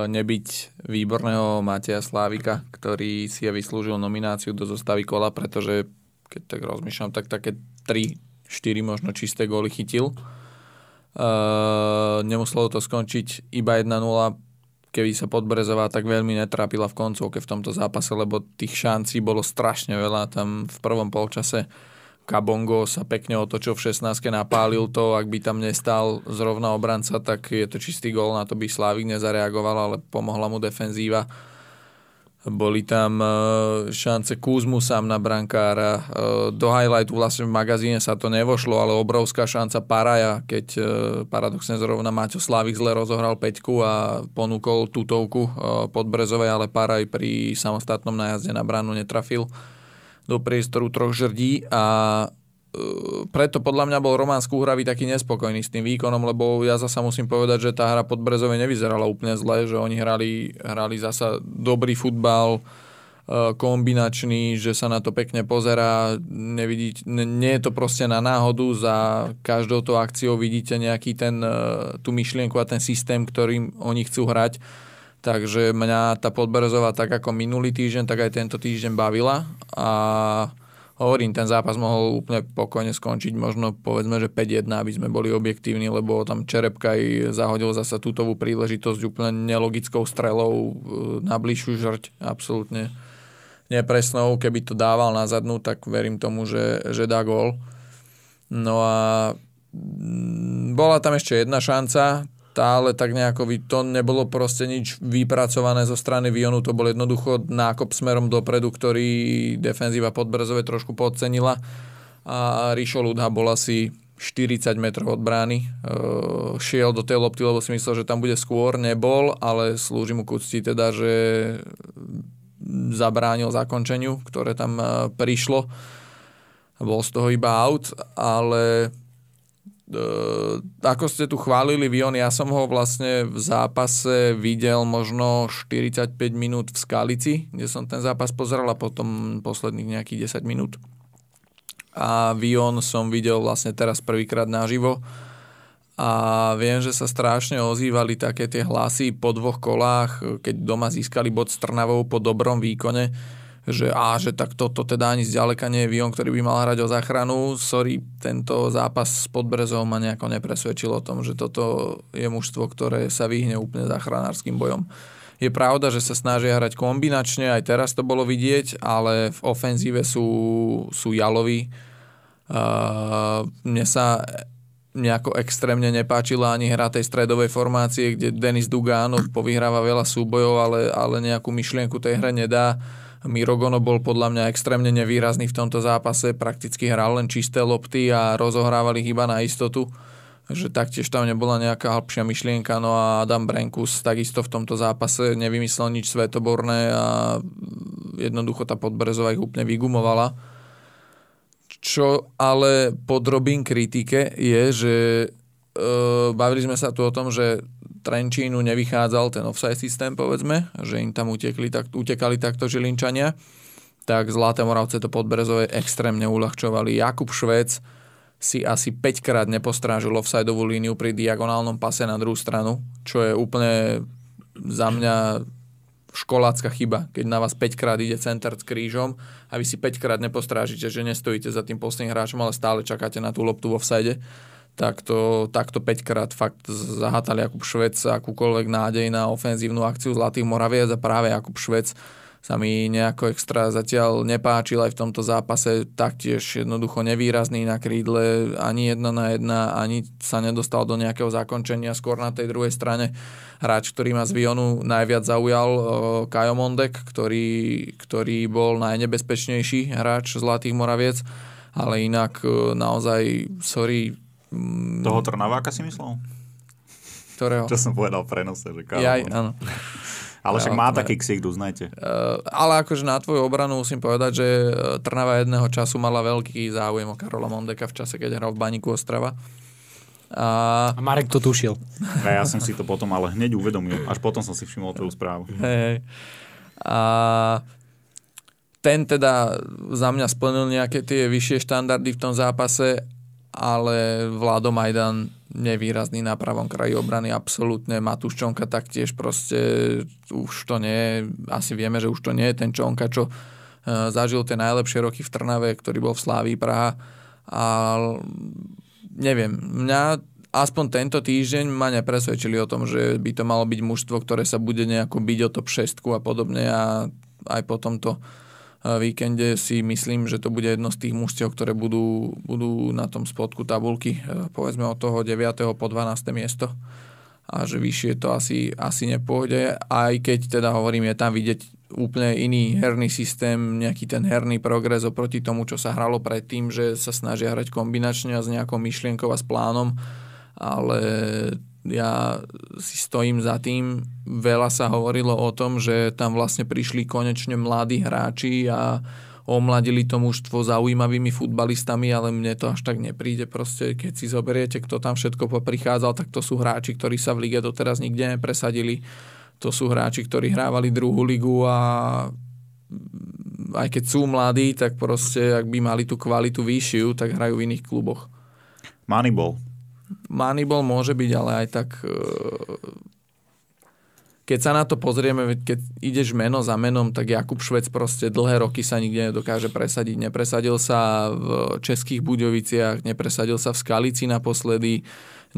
nebyť výborného Mateja Slávika, ktorý si vyslúžil nomináciu do zostavy kola, pretože keď tak rozmýšľam, tak také tri štyri možno čisté góly chytil. Uh, nemuselo to skončiť iba jedna nula, keby sa Podbrezová tak veľmi netrápila v koncovke v tomto zápase, lebo tých šancí bolo strašne veľa. Tam v prvom polčase Kabongo sa pekne otočil v šestnástke, napálil to, ak by tam nestal zrovna obranca, tak je to čistý gól, na to by Slávik nezareagoval, ale pomohla mu defenzíva. Boli tam šance Kuzmu sám na brankára. Do highlightu vlastne v magazíne sa to nevošlo, ale obrovská šanca Paraja, keď paradoxne zrovna Maťo Slávik zle rozohral peťku a ponúkol tutovku Podbrezovej, ale Paraj pri samostatnom najazde na bránu netrafil do priestoru troch žrdí a e, preto podľa mňa bol Roman Skúhravý taký nespokojný s tým výkonom, lebo ja zasa musím povedať, že tá hra Podbrezovej nevyzerala úplne zle, že oni hrali, hrali zasa dobrý futbal, e, kombinačný, že sa na to pekne pozerá, nevidíte, ne, nie je to proste na náhodu, za každou to akciou vidíte nejaký ten, e, tú myšlienku a ten systém, ktorým oni chcú hrať. Takže mňa tá Podbrezová tak ako minulý týždeň, tak aj tento týždeň bavila a hovorím, ten zápas mohol úplne pokojne skončiť, možno povedzme, že päť jedna, aby sme boli objektívni, lebo tam Čerepkaj zahodil zasa tutovú príležitosť úplne nelogickou strelou na bližšiu žrť, absolútne nepresnou, keby to dával na zadnú, tak verím tomu, že, že dá gól. No a bola tam ešte jedna šanca, ale tak nejako to nebolo proste nič vypracované zo strany Vionu, to bol jednoducho nákop smerom dopredu, ktorý defenzíva Podbrezové trošku podcenila a Rišo Ludha bol asi štyridsať metrov od brány, e, šiel do tej lopty, lebo si myslel, že tam bude skôr, nebol, ale slúži mu k úcti teda, že zabránil zakončeniu, ktoré tam prišlo, bol z toho iba out, ale Uh, ako ste tu chválili Vion, ja som ho vlastne v zápase videl možno štyridsaťpäť minút v Skalici, kde som ten zápas pozeral a potom posledných nejakých desať minút. A Vion som videl vlastne teraz prvýkrát naživo a viem, že sa strašne ozývali také tie hlasy po dvoch kolách, keď doma získali bod s Trnavou po dobrom výkone, že á, že tak toto teda ani zďaleka nie je Vion, ktorý by mal hrať o záchranu. Sorry, tento zápas s Podbrezou ma nejako nepresvedčil o tom, že toto je mužstvo, ktoré sa vyhne úplne záchranárskym bojom. Je pravda, že sa snažia hrať kombinačne, aj teraz to bolo vidieť, ale v ofenzíve sú, sú jaloví. Uh, mne sa nejako extrémne nepáčila ani hra tej stredovej formácie, kde Denis Dugánov povyhráva veľa súbojov, ale, ale nejakú myšlienku tej hre nedá. Mirogono bol podľa mňa extrémne nevýrazný v tomto zápase, prakticky hral len čisté lopty a rozohrávali iba na istotu, že taktiež tam nebola nejaká hlbšia myšlienka. No a Adam Brenkus takisto v tomto zápase nevymyslel nič svetoborné a jednoducho tá Podbrezová ich úplne vygumovala. Čo ale podrobím kritike je, že e, bavili sme sa tu o tom, že Trenčínu nevychádzal ten offside systém, povedzme, že im tam utekli, tak, utekali takto Žilinčania, tak Zlaté Moravce to Podbrezové extrémne uľahčovali. Jakub Švec si asi päťkrát nepostrážil offsideovú líniu pri diagonálnom pase na druhú stranu, čo je úplne za mňa školácka chyba, keď na vás päťkrát ide center s krížom a vy si päťkrát nepostrážite, že nestojíte za tým posledným hráčom, ale stále čakáte na tú loptu vo offside. Takto, takto päťkrát fakt zahatal Jakub Švec akúkoľvek nádej na ofenzívnu akciu Zlatých Moraviec a práve Jakub Švec sa mi nejako extra zatiaľ nepáčil aj v tomto zápase, taktiež jednoducho nevýrazný na krídle, ani jedna na jedna, ani sa nedostal do nejakého zakončenia. Skôr na tej druhej strane hráč, ktorý ma z Vionu najviac zaujal, Kajo Mondek, ktorý, ktorý bol najnebezpečnejší hráč Zlatých Moraviec, ale inak naozaj, sorry... Toho Trnaváka si myslel? Ktorého? Čo som povedal v prenose, že Kajo Jaj, Mondek. Áno. Ale však má taký ksich, uznajte. Ale akože na tvoju obranu musím povedať, že Trnava jedného času mala veľký záujem o Karola Mondeka v čase, keď hral v Baníku Ostrava. A... a Marek to tušil. Ja, ja som si to potom ale hneď uvedomil. Až potom som si všimol tvoju správu. Hej. A... ten teda za mňa splnil nejaké tie vyššie štandardy v tom zápase, ale Vlado Majdan nevýrazný na pravom kraji obrany, absolútne. Matúš Čonka taktiež proste už to nie je, asi vieme, že už to nie je ten Čonka, čo e, zažil tie najlepšie roky v Trnave, ktorý bol v Slávii Praha. A neviem, mňa aspoň tento týždeň ma nepresvedčili o tom, že by to malo byť mužstvo, ktoré sa bude nejako byť o top šesť a podobne, a aj po tomto víkende si myslím, že to bude jedno z tých mužstiev, ktoré budú, budú na tom spodku tabulky, povedzme od toho deviateho po dvanáste miesto, a že vyššie to asi, asi nepôjde, aj keď teda hovorím, je tam vidieť úplne iný herný systém, nejaký ten herný progres oproti tomu, čo sa hralo predtým, že sa snažia hrať kombinačne a s nejakou myšlienkou a s plánom, ale ja si stojím za tým. Veľa sa hovorilo o tom, že tam vlastne prišli konečne mladí hráči a omladili to mužstvo zaujímavými futbalistami, ale mne to až tak nepríde. Proste, keď si zoberiete, kto tam všetko poprichádzal, tak to sú hráči, ktorí sa v lige doteraz nikde nepresadili. To sú hráči, ktorí hrávali druhú ligu, a aj keď sú mladí, tak proste, ak by mali tú kvalitu vyššiu, tak hrajú v iných kluboch. Moneyball. Moneyball môže byť, ale aj tak... Keď sa na to pozrieme, keď ideš meno za menom, tak Jakub Švec proste dlhé roky sa nikde nedokáže presadiť. Nepresadil sa v Českých Budoviciach, nepresadil sa v Skalici naposledy,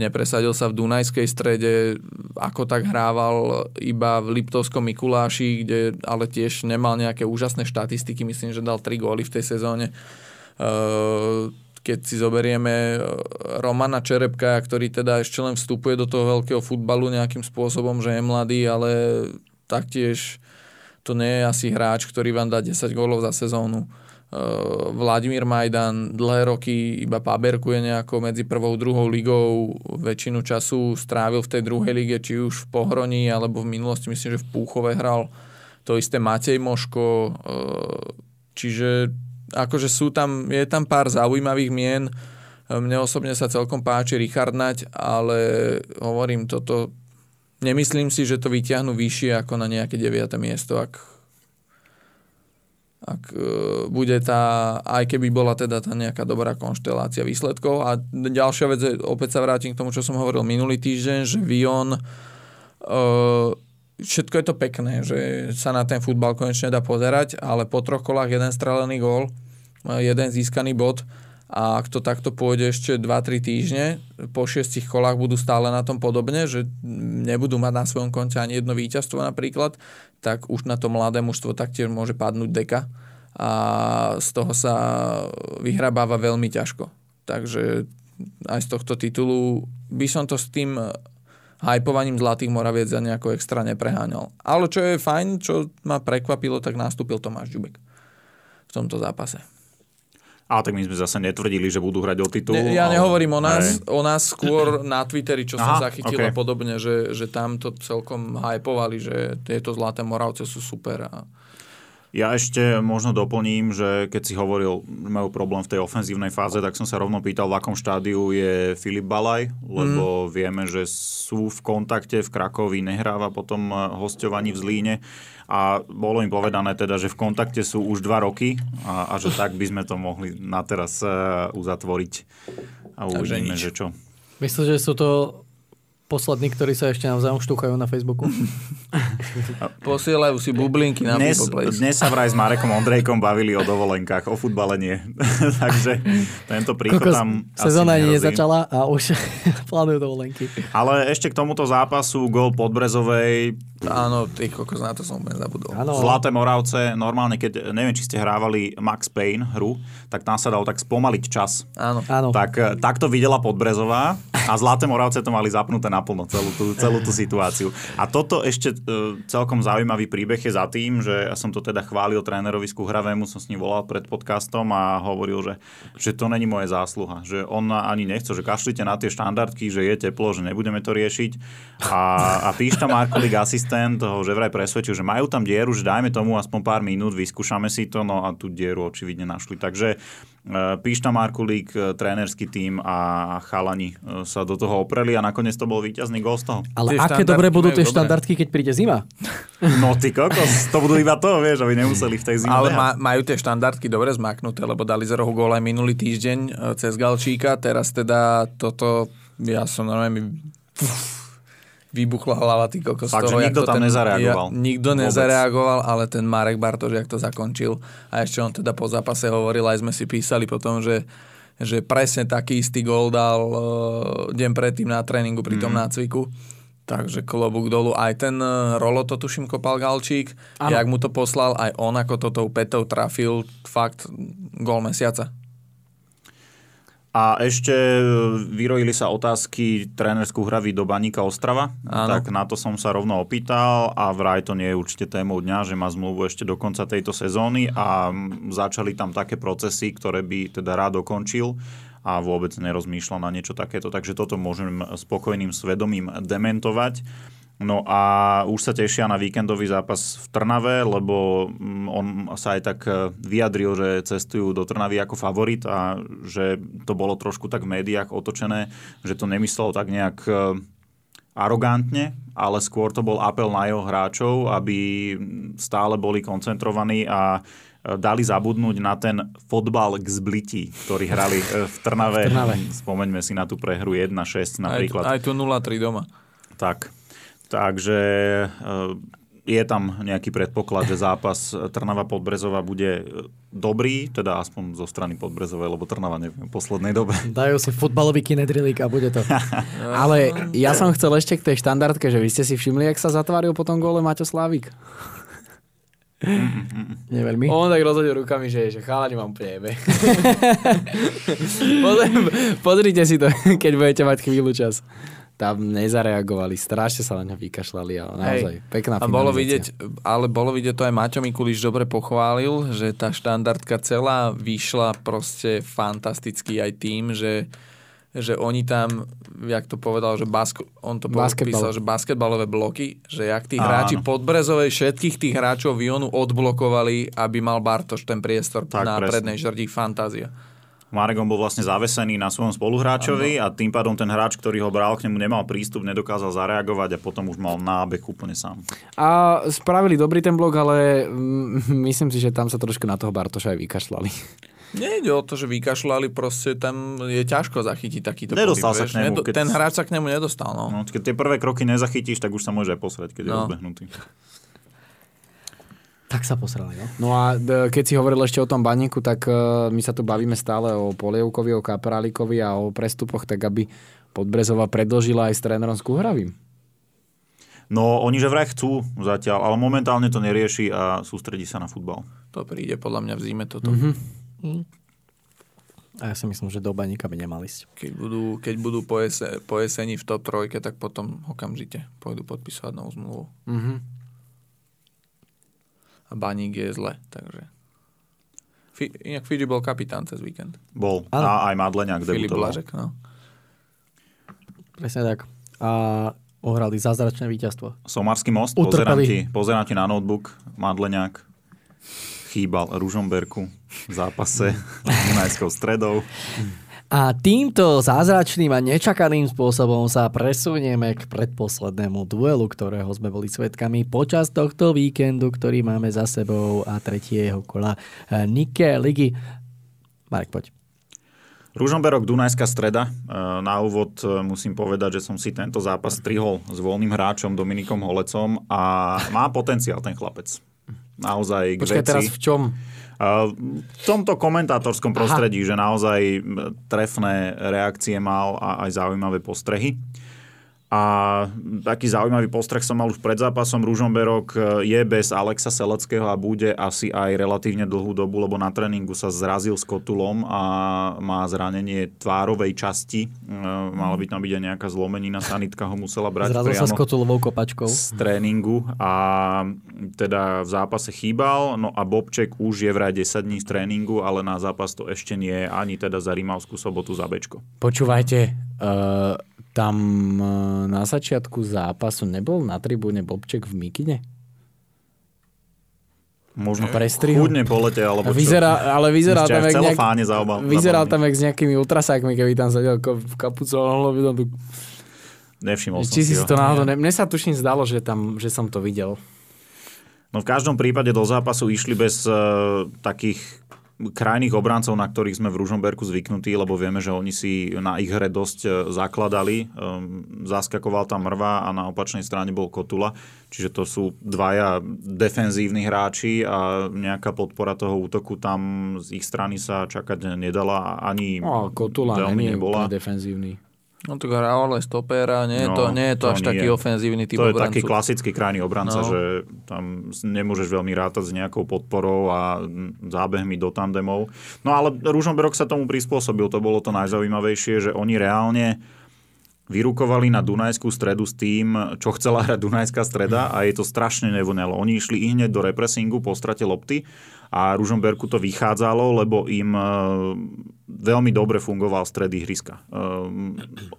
nepresadil sa v Dunajskej Strede, ako tak hrával iba v Liptovskom Mikuláši, kde ale tiež nemal nejaké úžasné štatistiky. Myslím, že dal tri góly v tej sezóne. Ehm... Keď si zoberieme Romana Čerepka, ktorý teda ešte len vstupuje do toho veľkého futbalu nejakým spôsobom, že je mladý, ale taktiež to nie je asi hráč, ktorý vám dá desať gólov za sezónu. Vladimír Majdan dlhé roky iba paberkuje nejako medzi prvou a druhou ligou. Väčšinu času strávil v tej druhej lige, či už v Pohroni, alebo v minulosti, myslím, že v Púchove hral. To isté Matej Moško. Čiže akože sú tam, je tam pár zaujímavých mien. Mne osobne sa celkom páči Richard Naď, ale hovorím toto, nemyslím si, že to vyťahnú vyššie ako na nejaké deviate miesto, ak, ak bude tá, aj keby bola teda tá nejaká dobrá konštelácia výsledkov. A ďalšia vec, opäť sa vrátim k tomu, čo som hovoril minulý týždeň, že Vion uh, všetko je to pekné, že sa na ten futbal konečne dá pozerať, ale po troch kolách jeden strelený gól, jeden získaný bod, a ak to takto pôjde ešte dva tri týždne, po šiestich kolách budú stále na tom podobne, že nebudú mať na svojom konte ani jedno víťazstvo napríklad, tak už na to mladé mužstvo taktiež môže padnúť deka a z toho sa vyhrabáva veľmi ťažko. Takže aj z tohto titulu by som to s tým hypovaním Zlatých Moraviec za nejako extra nepreháňal. Ale čo je fajn, čo ma prekvapilo, tak nastúpil Tomáš Ďubek v tomto zápase. A tak my sme zase netvrdili, že budú hrať o titul. Ne, ja ale... nehovorím o nás, o nás skôr na Twitteri, čo Aha, som zachytil okay. podobne, že, že tam to celkom hypovali, že tieto Zlaté Moravce sú super. A... ja ešte možno doplním, že keď si hovoril, majú problém v tej ofenzívnej fáze, tak som sa rovno pýtal, v akom štádiu je Filip Balaj, lebo mm. vieme, že sú v kontakte, v Krakovi nehráva potom hosťovaní v Zlíne, a bolo im povedané teda, že v kontakte sú už dva roky, a, a že tak by sme to mohli na teraz uzatvoriť. A uvidíme, že čo. Myslím, že sú to poslední, ktorí sa ešte navzájom štúchajú na Facebooku. Posielajú si bublinky na dnes, People Place. Dnes sa vraj s Marekom Ondrejkom bavili o dovolenkách, o futbalenie. Takže tento príchod tam asi nehrozí. Sezóna ani nezačala a už plánujú dovolenky. Ale ešte k tomuto zápasu gól Podbrezovej. Áno, ty kokos, na to som úplne zabudol. Áno. Zlaté Moravce, normálne keď, neviem, či ste hrávali Max Payne hru, tak tam sa dal tak spomaliť čas. Áno. Áno. Tak, tak to videla Podbrezová a Zlaté Moravce to mali zapnuté na naplno celú tú, celú tú situáciu. A toto ešte e, celkom zaujímavý príbeh je za tým, že ja som to teda chválil trénerovi Skuhravému, som s ním volal pred podcastom a hovoril, že, že to není moje zásluha, že on ani nechce, že kašlite na tie štandardky, že je teplo, že nebudeme to riešiť. A, a Píšta Markolík, asistent, ho že vraj presvedčil, že majú tam dieru, že dajme tomu aspoň pár minút, vyskúšame si to, no a tú dieru očividne našli. Takže Píšta Markulík, trénerský tím a chalani sa do toho opreli a nakoniec to bol víťazný gól z toho. Ale tie aké dobre budú tie štandardky, keď príde zima? No ty kokos, to budú iba to, vieš, aby nemuseli v tej zime. Ale ma, majú tie štandardky dobre zmaknuté, lebo dali z rohu gól aj minulý týždeň cez Galčíka, teraz teda toto, ja som normálne vybuchla hlava, ty kokos. Takže toho, nikto tam ten, nezareagoval. Ja, nikto vôbec nezareagoval, ale ten Marek Bartoš, jak to zakončil. A ešte on teda po zápase hovoril, aj sme si písali potom, že, že presne taký istý gól dal uh, deň predtým na tréningu pri tom mm. nácviku. Takže klobúk dolu. Aj ten uh, Rolo to tuším kopal Galčík. Ano. Jak mu to poslal, aj on ako to tou petou trafil. Fakt gól mesiaca. A ešte vyrojili sa otázky trénerskú hravy do Baníka Ostrava. Áno. Tak na to som sa rovno opýtal a vraj to nie je určite témou dňa, že má zmluvu ešte do konca tejto sezóny a začali tam také procesy, ktoré by teda rád dokončil a vôbec nerozmýšľal na niečo takéto. Takže toto môžem spokojným svedomím dementovať. No a už sa tešia na víkendový zápas v Trnave, lebo on sa aj tak vyjadril, že cestujú do Trnavy ako favorit a že to bolo trošku tak v médiách otočené, že to nemyslel tak nejak arogantne, ale skôr to bol apel na jeho hráčov, aby stále boli koncentrovaní a dali zabudnúť na ten fotbal k zblití, ktorý hrali v Trnave. V Trnave. Spomeňme si na tú prehru jedna šesť napríklad. Aj, aj tu nula tri doma. Tak. Takže je tam nejaký predpoklad, že zápas Trnava-Podbrezová bude dobrý, teda aspoň zo strany Podbrezovej, lebo Trnava neviem, v poslednej dobe. Dajú si futbalový kinedrilík a bude to. Ale ja som chcel ešte k tej štandardke, že vy ste si všimli, jak sa zatváril po tom góle Matej Slavík. Mm-hmm. Neveľmi. On tak rozhodil rukami, že, že chalani vám úplne jebe. Pozrite si to, keď budete mať chvíľu čas. Tam nezareagovali, strašne sa na ňa vykašľali a naozaj Hej. pekná finalizácia. A bolo vidieť, ale bolo vidieť, to aj Maťo Mikuliš dobre pochválil, že tá štandardka celá vyšla proste fantasticky aj tým, že, že oni tam, jak to povedal, že basko, on to písal, že basketbalové bloky, že jak tí hráči Áno. Podbrezovej, všetkých tých hráčov Vionu odblokovali, aby mal Bartoš ten priestor tak, na presne. prednej žrdí fantázia. Marek bol vlastne zavesený na svojom spoluhráčovi a tým pádom ten hráč, ktorý ho bral, k nemu nemal prístup, nedokázal zareagovať a potom už mal nábeh úplne sám. A spravili dobrý ten blok, ale myslím si, že tam sa trošku na toho Bartoša aj vykašľali. Nejde o to, že vykašľali, proste tam je ťažko zachytiť takýto pohyb. Nedostal sa k nemu. Keď... Ten hráč sa k nemu nedostal. No. No, keď tie prvé kroky nezachytíš, tak už sa môže aj posrať, keď no. je rozbehnutý. Tak sa posrali, no? No a keď si hovoril ešte o tom Baníku, tak my sa tu bavíme stále o Polievkovi, o Kapralíkovi a o prestupoch, tak aby Podbrezová predĺžila aj s trénerom Skuhravým. No, oni že vraj chcú zatiaľ, ale momentálne to nerieši a sústredí sa na futbal. To príde podľa mňa v zime toto. Mm-hmm. Mm. A ja si myslím, že do Baníka by nemali ísť. Keď budú, keď budú po, jese, po jeseni v top trojke, tak potom okamžite pôjdu podpisovať novú zmluvu. Mhm. A Baník je zle, takže... F- inak Fidži bol kapitán cez víkend. Bol. Ano. A aj Madleniak debutoval. Filip Blažek, no. Presne tak. A ohrali zázračné víťazstvo. Somarský most, pozerám ti, pozerám ti na notebook, Madleniak chýbal Ružomberku v zápase s Dunajskou Stredou. A týmto zázračným a nečakaným spôsobom sa presunieme k predposlednému duelu, ktorého sme boli svedkami počas tohto víkendu, ktorý máme za sebou a tretieho kola Nike ligy. Marek, poď. Ružomberok, Dunajská Streda. Na úvod musím povedať, že som si tento zápas strihol s voľným hráčom Dominikom Holecom a má potenciál ten chlapec. Naozaj k Počkaj, veci. Teraz v čom? V tomto komentátorskom prostredí, Aha. že naozaj trefné reakcie mal a aj zaujímavé postrehy. A taký zaujímavý postreh som mal už pred zápasom. Ružomberok je bez Alexa Seleckého a bude asi aj relatívne dlhú dobu, lebo na tréningu sa zrazil s kotulom a má zranenie tvárovej časti. Mala by tam byť aj nejaká zlomenina, sanitka ho musela brať Zrazil priamo sa s kotulovou kopačkou. Z tréningu a teda v zápase chýbal. No a Bobček už je vraj desať dní z tréningu, ale na zápas to ešte nie je ani teda za Rímavskú sobotu za Bečko. Počúvajte, uh... tam na začiatku zápasu nebol na tribúne Bobček v mikine? Možno prestrihol. Chudne polete, alebo vyzerá, ale vyzeral tam, nejak, vyzeral tam jak s nejakými ultrasákmi, keby tam zadel v kapucu. Nevšimol som si, si to náhodou. Ne... Mne sa tuším zdalo, že, tam, že som to videl. No v každom prípade do zápasu išli bez uh, takých krajných obrancov, na ktorých sme v Ružomberku zvyknutí, lebo vieme, že oni si na ich hre dosť zakladali. Zaskakoval tam Mrva a na opačnej strane bol Kotula. Čiže to sú dvaja defenzívni hráči a nejaká podpora toho útoku tam z ich strany sa čakať nedala. Ani no, Kotula není úplne defenzívny. No tak hrával aj stopéra, nie, no, to, nie je to, to až nie. Taký ofenzívny typ obrancu. To je obrancu. Taký klasický krajný obranca, no. Že tam nemôžeš veľmi rátať s nejakou podporou a zábehmi do tandemov. No ale Ružomberok sa tomu prispôsobil, to bolo to najzaujímavejšie, že oni reálne vyrukovali na Dunajskú Stredu s tým, čo chcela hrať Dunajská Streda a je to strašne nevonelo. Oni išli i hneď do represingu po strate lopty a Ružomberku to vychádzalo, lebo im veľmi dobre fungoval stred ihriska.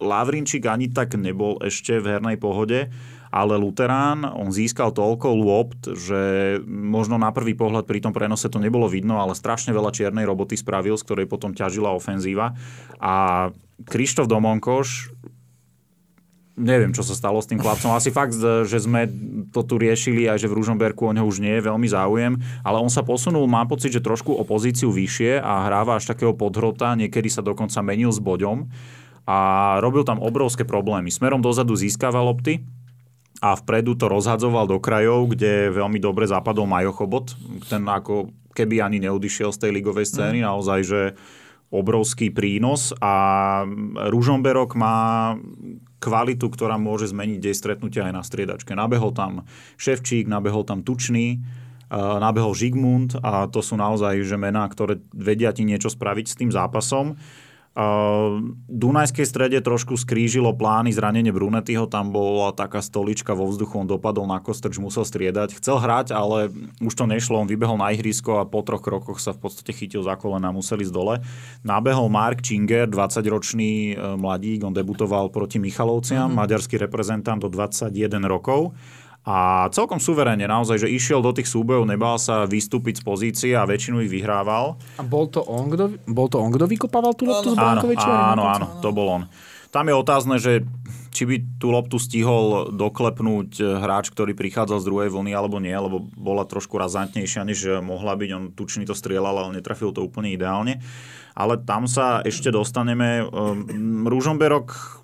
Lavrinčík ani tak nebol ešte v hernej pohode, ale Luterán, on získal toľko lôpt, že možno na prvý pohľad pri tom prenose to nebolo vidno, ale strašne veľa čiernej roboty spravil, z ktorej potom ťažila ofenzíva. A Krištof Domonkoš, neviem, čo sa stalo s tým chlapcom. Asi fakt, že sme to tu riešili aj, že v Ružomberku o ňo už nie je veľmi záujem, ale on sa posunul, mám pocit, že trošku o pozíciu vyššie a hráva až takého podhrota, niekedy sa dokonca menil s Boďom a robil tam obrovské problémy. Smerom dozadu získával lopty a vpredu to rozhadzoval do krajov, kde veľmi dobre zapadol Majo Chobot, ten ako keby ani neodišiel z tej ligovej scény, mm. naozaj, že obrovský prínos a Ružomberok má kvalitu, ktorá môže zmeniť dej stretnutia aj na striedačke. Nabehol tam Ševčík, nabehol tam Tučný, nabehol Žigmund a to sú naozaj že mená, ktoré vedia ti niečo spraviť s tým zápasom. Dunajskej Strede trošku skrížilo plány zranenie Brunetyho, tam bola taká stolička vo vzduchu, on dopadol na kostrč, musel striedať, chcel hrať, ale už to nešlo, on vybehol na ihrisko a po troch krokoch sa v podstate chytil za kolena, museli ísť dole. Nabehol Mark Činger, dvadsaťročný mladík, on debutoval proti Michalovciam, mm-hmm. maďarský reprezentant do dvadsaťjeden rokov. A celkom suverénne naozaj, že išiel do tých súbojov, nebál sa vystúpiť z pozície a väčšinu ich vyhrával. A bol to on, kto, bol to on, kto vykopával tú loptu z Brankoviča? Áno, áno, áno, to bol on. Tam je otázne, že či by tú loptu stihol doklepnúť hráč, ktorý prichádzal z druhej vlny alebo nie, lebo bola trošku razantnejšia, než mohla byť. On Tučný to strieľal, ale netrafil to úplne ideálne. Ale tam sa ešte dostaneme. Ružomberok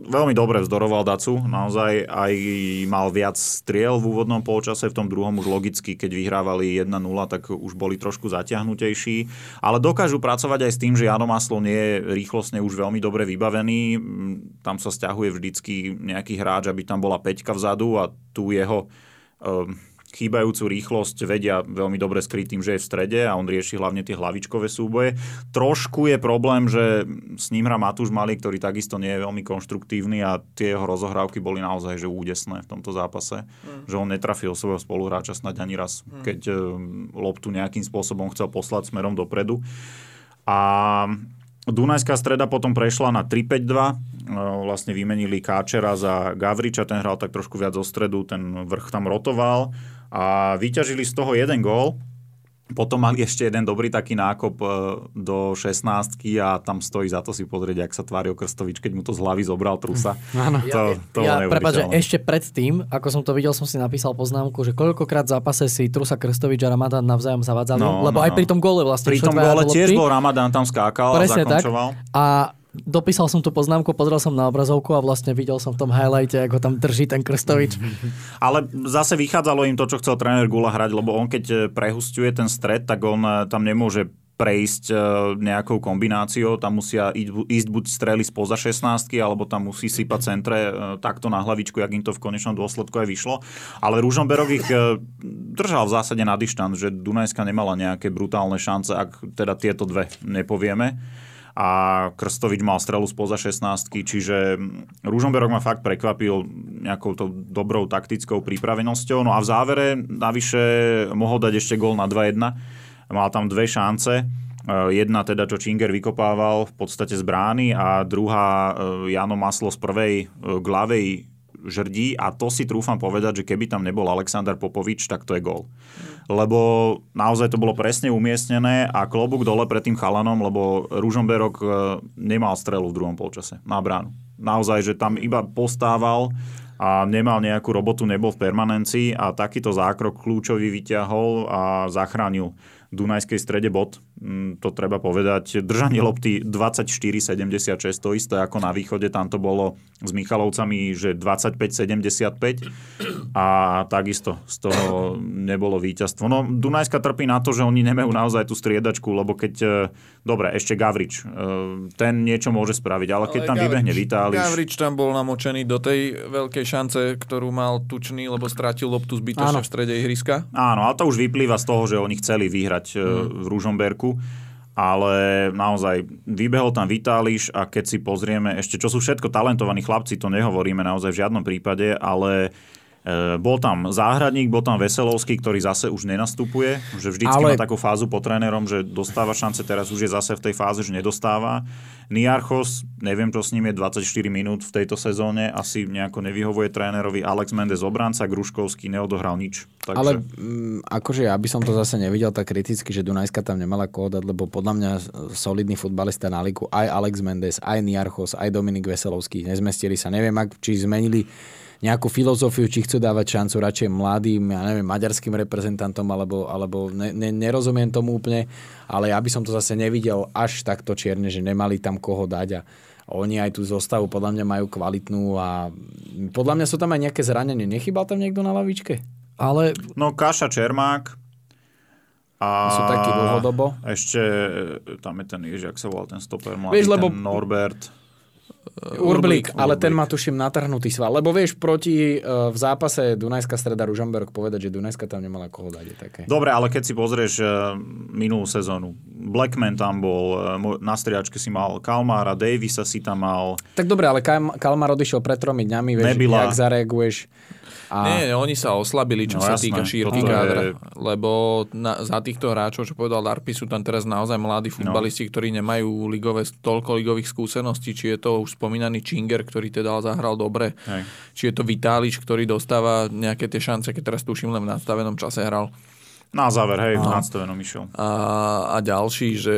veľmi dobre vzdoroval Dacu, naozaj aj mal viac striel v úvodnom polčase, v tom druhom už logicky, keď vyhrávali jedna nula, tak už boli trošku zatiahnutejší, ale dokážu pracovať aj s tým, že Jano Maslo nie je rýchlostne už veľmi dobre vybavený, tam sa sťahuje vždycky nejaký hráč, aby tam bola päťka vzadu a tu jeho um, chýbajúcu rýchlosť vedia veľmi dobre skryť tým, že je v strede a on rieši hlavne tie hlavičkové súboje. Trošku je problém, že s ním hrá Matúš Malý, ktorý takisto nie je veľmi konštruktívny a tie jeho rozohrávky boli naozaj že údesné v tomto zápase. Mm. Že on netrafil svojho spoluhráča snáď ani raz, mm. keď loptu nejakým spôsobom chcel poslať smerom dopredu. A Dunajská Streda potom prešla na tri päť dva. Vlastne vymenili Káčera za Gavriča, ten hral tak trošku viac zo stredu, ten vrch tam rotoval a vyťažili z toho jeden gól. Potom mali ešte jeden dobrý taký nákop do šestnástky a tam stojí za to si pozrieť, jak sa tváril Krstovič, keď mu to z hlavy zobral trusa. Áno. To, to ja, ja prepáč, ešte predtým, ako som to videl, som si napísal poznámku, že koľkokrát v zápase si Trusa Krstovič a Ramadán navzájom zavádzali, no, lebo no, aj pri tom góle vlastne. Pri tom góle tiež bol Ramadán, tam skákal. Presne a zakončoval. Tak. A dopísal som tú poznámku, pozrel som na obrazovku a vlastne videl som v tom highlighte, ako tam drží ten Krstovič. Ale zase vychádzalo im to, čo chcel tréner Gula hrať, lebo on keď prehusťuje ten stred, tak on tam nemôže prejsť nejakou kombináciou, tam musia ísť buď strely spoza šestnástky, alebo tam musí sypať centre takto na hlavičku, jak im to v konečnom dôsledku aj vyšlo. Ale Ružomberok ich držal v zásade na dištanc, že Dunajska nemala nejaké brutálne šance, ak teda tieto dve nepovieme. A Krstovič mal strelu spoza šestnástky, čiže Ružomberok ma fakt prekvapil nejakou to dobrou taktickou pripravenosťou. No a v závere navyše mohol dať ešte gól na dva jedna. Mal tam dve šance. Jedna teda, čo Činger vykopával v podstate z brány a druhá Jano Maslo z prvej k ľavej žrdí a to si trúfam povedať, že keby tam nebol Alexander Popovič, tak to je gól. Lebo naozaj to bolo presne umiestnené a klobúk dole pred tým chalanom, lebo Ružomberok nemal strelu v druhom polčase na bránu. Naozaj, že tam iba postával a nemal nejakú robotu, nebol v permanencii a takýto zákrok kľúčový vyťahol a zachránil Dunajskej Strede bod. To treba povedať. Držanie lopty dvadsaťštyri sedemdesiatšesť, to isté ako na východe. Tam to bolo s Michalovcami, že dvadsaťpäť sedemdesiatpäť a takisto z toho nebolo víťazstvo. No Dunajska trpí na to, že oni nemajú naozaj tú striedačku, lebo keď, dobre, ešte Gavrič, ten niečo môže spraviť, ale keď ale tam Gavrič, vybehne Vitáliš. Gavrič tam bol namočený do tej veľkej šance, ktorú mal Tučný, lebo strátil loptu zbytočne v strede ihriska. Áno, a to už vyplýva z toho, že oni chceli vyhrať hmm. v Ružomberku, ale naozaj vybehol tam Vitáliš a keď si pozrieme ešte, čo sú všetko talentovaní chlapci, to nehovoríme naozaj v žiadnom prípade, ale bol tam Záhradník, bol tam Veselovský, ktorý zase už nenastupuje, že vždycky ale... má takú fázu po trénerom, že dostáva šance, teraz už je zase v tej fáze, že nedostáva. Niarchos, neviem čo s ním je, dvadsaťštyri minút v tejto sezóne, asi nejako nevyhovuje trénerovi. Alex Mendes obranca, Gruškovský neodohral nič. Takže... Ale m, akože ja by som to zase nevidel tak kriticky, že Dunajska tam nemala koho dať, lebo podľa mňa solidný futbalista na ligu, aj Alex Mendes, aj Niarchos, aj Dominik Veselovský, nezmestili sa, neviem ak, či zmenili nejakú filozofiu, či chcú dávať šancu radšej mladým, ja neviem, maďarským reprezentantom, alebo, alebo ne, ne, nerozumiem tomu úplne, ale ja by som to zase nevidel až takto čierne, že nemali tam koho dať a oni aj tú zostavu podľa mňa majú kvalitnú a podľa mňa sú tam aj nejaké zranenie. Nechýbal tam niekto na lavičke? Ale... No Kaša Čermák a... Sú takí dlhodobo. Ešte tam je ten Ježiak, sa volal ten stoper mladý, Víš, lebo... ten Norbert... Urblík, Urblík, ale Urblík. Ten má tuším natrhnutý sval, lebo vieš, proti e, v zápase Dunajská Streda Ružomberok povedať, že Dunajská tam nemala koho dať. Také. Dobre, ale keď si pozrieš e, minulú sezónu, Blackman tam bol, e, na striačke si mal Kalmára, Davisa si tam mal. Tak dobre, ale Kalm- Kalmar odišiel pred tromi dňami, vieš, Nebila. Jak zareaguješ. A... Nie, oni sa oslabili, čo no, sa jasné, týka šírky kádra, je... lebo na, za týchto hráčov, čo povedal Darpi, sú tam teraz naozaj mladí futbalisti, no. ktorí nemajú ligové, toľko ligových skúseností, či je to už spomínaný Činger, ktorý teda zahral dobre, Hej. či je to Vitálič, ktorý dostáva nejaké tie šance, keď teraz tuším len v nadstavenom čase hral. Na záver, hej, v nadstavenom išiel. A, a ďalší, že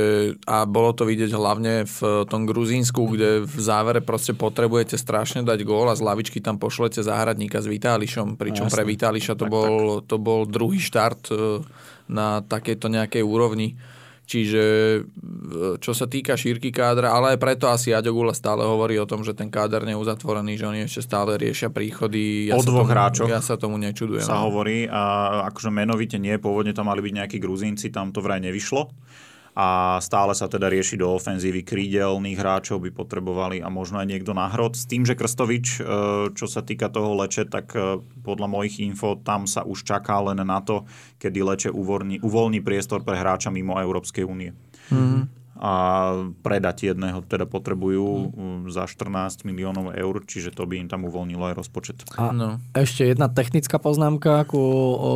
a bolo to vidieť hlavne v tom Gruzínsku, kde v závere proste potrebujete strašne dať gól a z lavičky tam pošlete Záhradníka s Vitálišom, pričom no, pre Vitáliša to, tak, bol, tak. to bol druhý štart na takejto nejakej úrovni. Čiže čo sa týka šírky kádra, ale aj preto asi Aďo Gula stále hovorí o tom, že ten káder nie je uzatvorený, že oni ešte stále riešia príchody. Ja o dvoch hráčoch. Ja sa tomu nečudujem. Sa hovorí, a akože menovite nie, pôvodne tam mali byť nejakí Gruzínci, tam to vraj nevyšlo. A stále sa teda rieši do ofenzívy, krídelných hráčov by potrebovali a možno aj niekto na hrod. S tým, že Krstovič, čo sa týka toho Leče, tak podľa mojich info tam sa už čaká len na to, kedy Leče uvoľní, uvoľní priestor pre hráča mimo Európskej únie. Mm-hmm. A predať jedného teda potrebujú mm. za štrnásť miliónov eur, čiže to by im tam uvoľnilo aj rozpočet. A no. Ešte jedna technická poznámka ku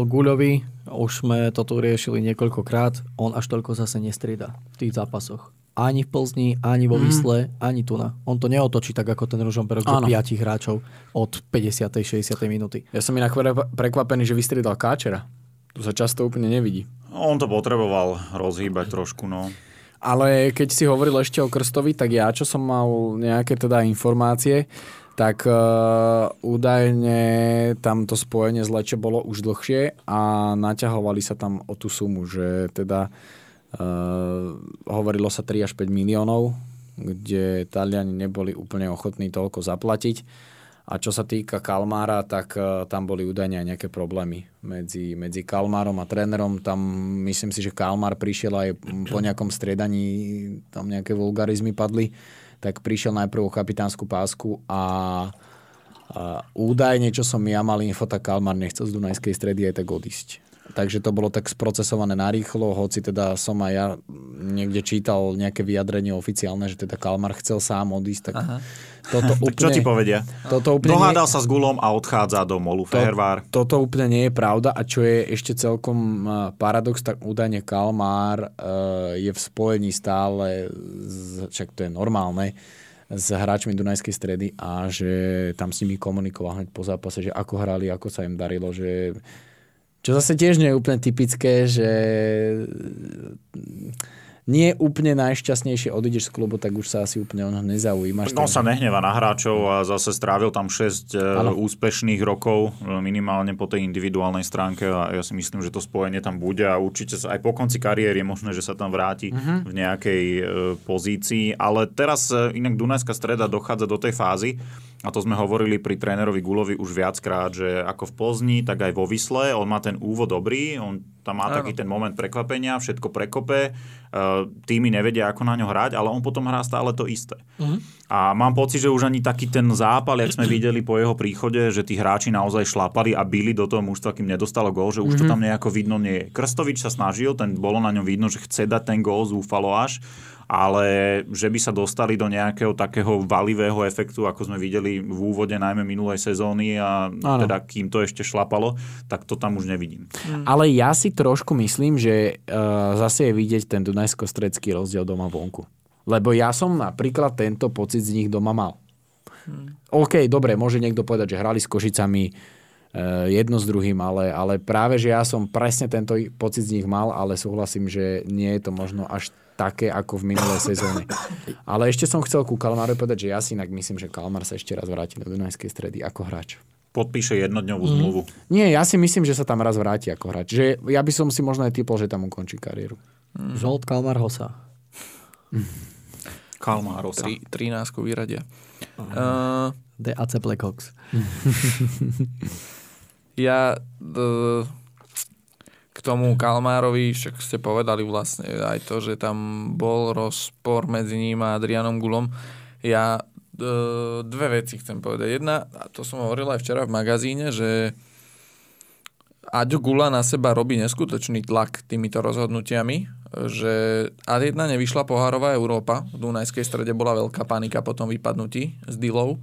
Guľovi. Už sme to tu riešili niekoľkokrát. On až toľko zase nestrieda v tých zápasoch. Ani v Plzni, ani vo Výsle, mm. ani tu na. On to neotočí tak, ako ten Ružomberok do piatich hráčov od päťdesiatej šesťdesiatej minúty. Ja som inak prekvapený, že vystriedal Káčera. To sa často úplne nevidí. On to potreboval rozhýbať trošku, no. Ale keď si hovoril ešte o Krstovi, tak ja, čo som mal nejaké teda informácie, tak uh, údajne tam to spojenie z Leče bolo už dlhšie a naťahovali sa tam o tú sumu, že teda uh, hovorilo sa tri až päť miliónov, kde Taliani neboli úplne ochotní toľko zaplatiť. A čo sa týka Kalmára, tak uh, tam boli údajne aj nejaké problémy medzi, medzi Kalmárom a trénerom. Tam myslím si, že Kalmár prišiel aj po nejakom striedaní, tam nejaké vulgarizmy padli. Tak prišiel najprv o kapitánsku pásku a, a údajne, čo som ja mal info, tak Kalmar nechcel z Dunajskej Stredy aj tak odísť. Takže to bolo tak sprocesované narýchlo, hoci teda som aj ja niekde čítal nejaké vyjadrenie oficiálne, že teda Kalmar chcel sám odísť. Tak toto úplne, tak čo ti povedia? Toto úplne dohádal nie, sa s Gulom a odchádza do Molu to, Fehervár. Toto úplne nie je pravda a čo je ešte celkom paradox, tak údajne Kalmar je v spojení stále, však to je normálne, s hráčmi Dunajskej Stredy a že tam s nimi komunikoval hneď po zápase, že ako hrali, ako sa im darilo, že čo zase tiež nie je úplne typické, že nie úplne najšťastnejšie odídeš z klubu, tak už sa asi úplne ono nezaujímaš. No sa nehneva na hráčov a zase strávil tam šesť ano. úspešných rokov, minimálne po tej individuálnej stránke a ja si myslím, že to spojenie tam bude a určite sa aj po konci kariéry je možné, že sa tam vráti uh-huh. v nejakej pozícii. Ale teraz inak Dunajská Streda dochádza do tej fázy, a to sme hovorili pri trénerovi Gulovi už viackrát, že ako v Plzni, tak aj vo Visle, on má ten úvod dobrý, on tam má ano. taký ten moment prekvapenia, všetko prekope, tímy nevedia, ako na ňo hrať, ale on potom hrá stále to isté. Uh-huh. A mám pocit, že už ani taký ten zápal, jak sme videli po jeho príchode, že tí hráči naozaj šlapali a bili do toho mužstva, kým nedostalo gól, že už uh-huh. to tam nejako vidno nie je. Krstovič sa snažil, ten bolo na ňom vidno, že chce dať ten gól, zúfalo až, ale že by sa dostali do nejakého takého valivého efektu, ako sme videli v úvode najmä minulej sezóny a ano. teda kým to ešte šlapalo, tak to tam už nevidím. Mm. Ale ja si trošku myslím, že e, zase je vidieť ten dunajskostredský rozdiel doma vonku. Lebo ja som napríklad tento pocit z nich doma mal. Mm. OK, dobre, môže niekto povedať, že hrali s Košicami jedno s druhým, ale, ale práve, že ja som presne tento pocit z nich mal, ale súhlasím, že nie je to možno až také ako v minulej sezóne. Ale ešte som chcel ku Kalmaru povedať, že ja si inak myslím, že Kalmar sa ešte raz vráti do Dunajskej Stredy ako hráč. Podpíše jednodňovú mm. zmluvu. Nie, ja si myslím, že sa tam raz vráti ako hráč. Že ja by som si možno aj typol, že tam ukončí kariéru. Mm. Žolt Kalmar Hosa. Mm. Kalmar Hosa. Trinásku vyradia. Uh, dé á cé Blackhawks. Ja k tomu Kalmárovi, však ste povedali vlastne aj to, že tam bol rozpor medzi ním a Adrianom Gulom. Ja dve veci chcem povedať. Jedna, a to som hovoril aj včera v magazíne, že Aďo Gula na seba robí neskutočný tlak týmito rozhodnutiami, že á jedna nevyšla pohárová Európa, v Dunajskej Strede bola veľká panika po tom vypadnutí s Dilou.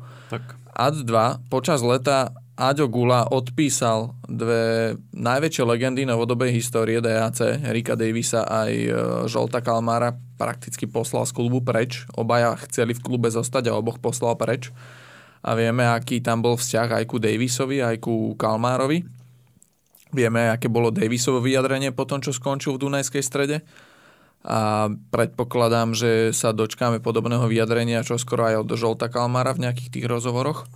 á dva počas leta Aďo Gula odpísal dve najväčšie legendy novodobej histórie dé á cé, Erika Davisa aj Žolta Kalmára, prakticky poslal z klubu preč. Obaja chceli v klube zostať a oboch poslal preč. A vieme, aký tam bol vzťah aj ku Davisovi, aj ku Kalmárovi. Vieme, aké bolo Davisovo vyjadrenie po tom, čo skončil v Dunajskej Strede. A predpokladám, že sa dočkáme podobného vyjadrenia čoskoro aj od Žolta Kalmára v nejakých tých rozhovoroch.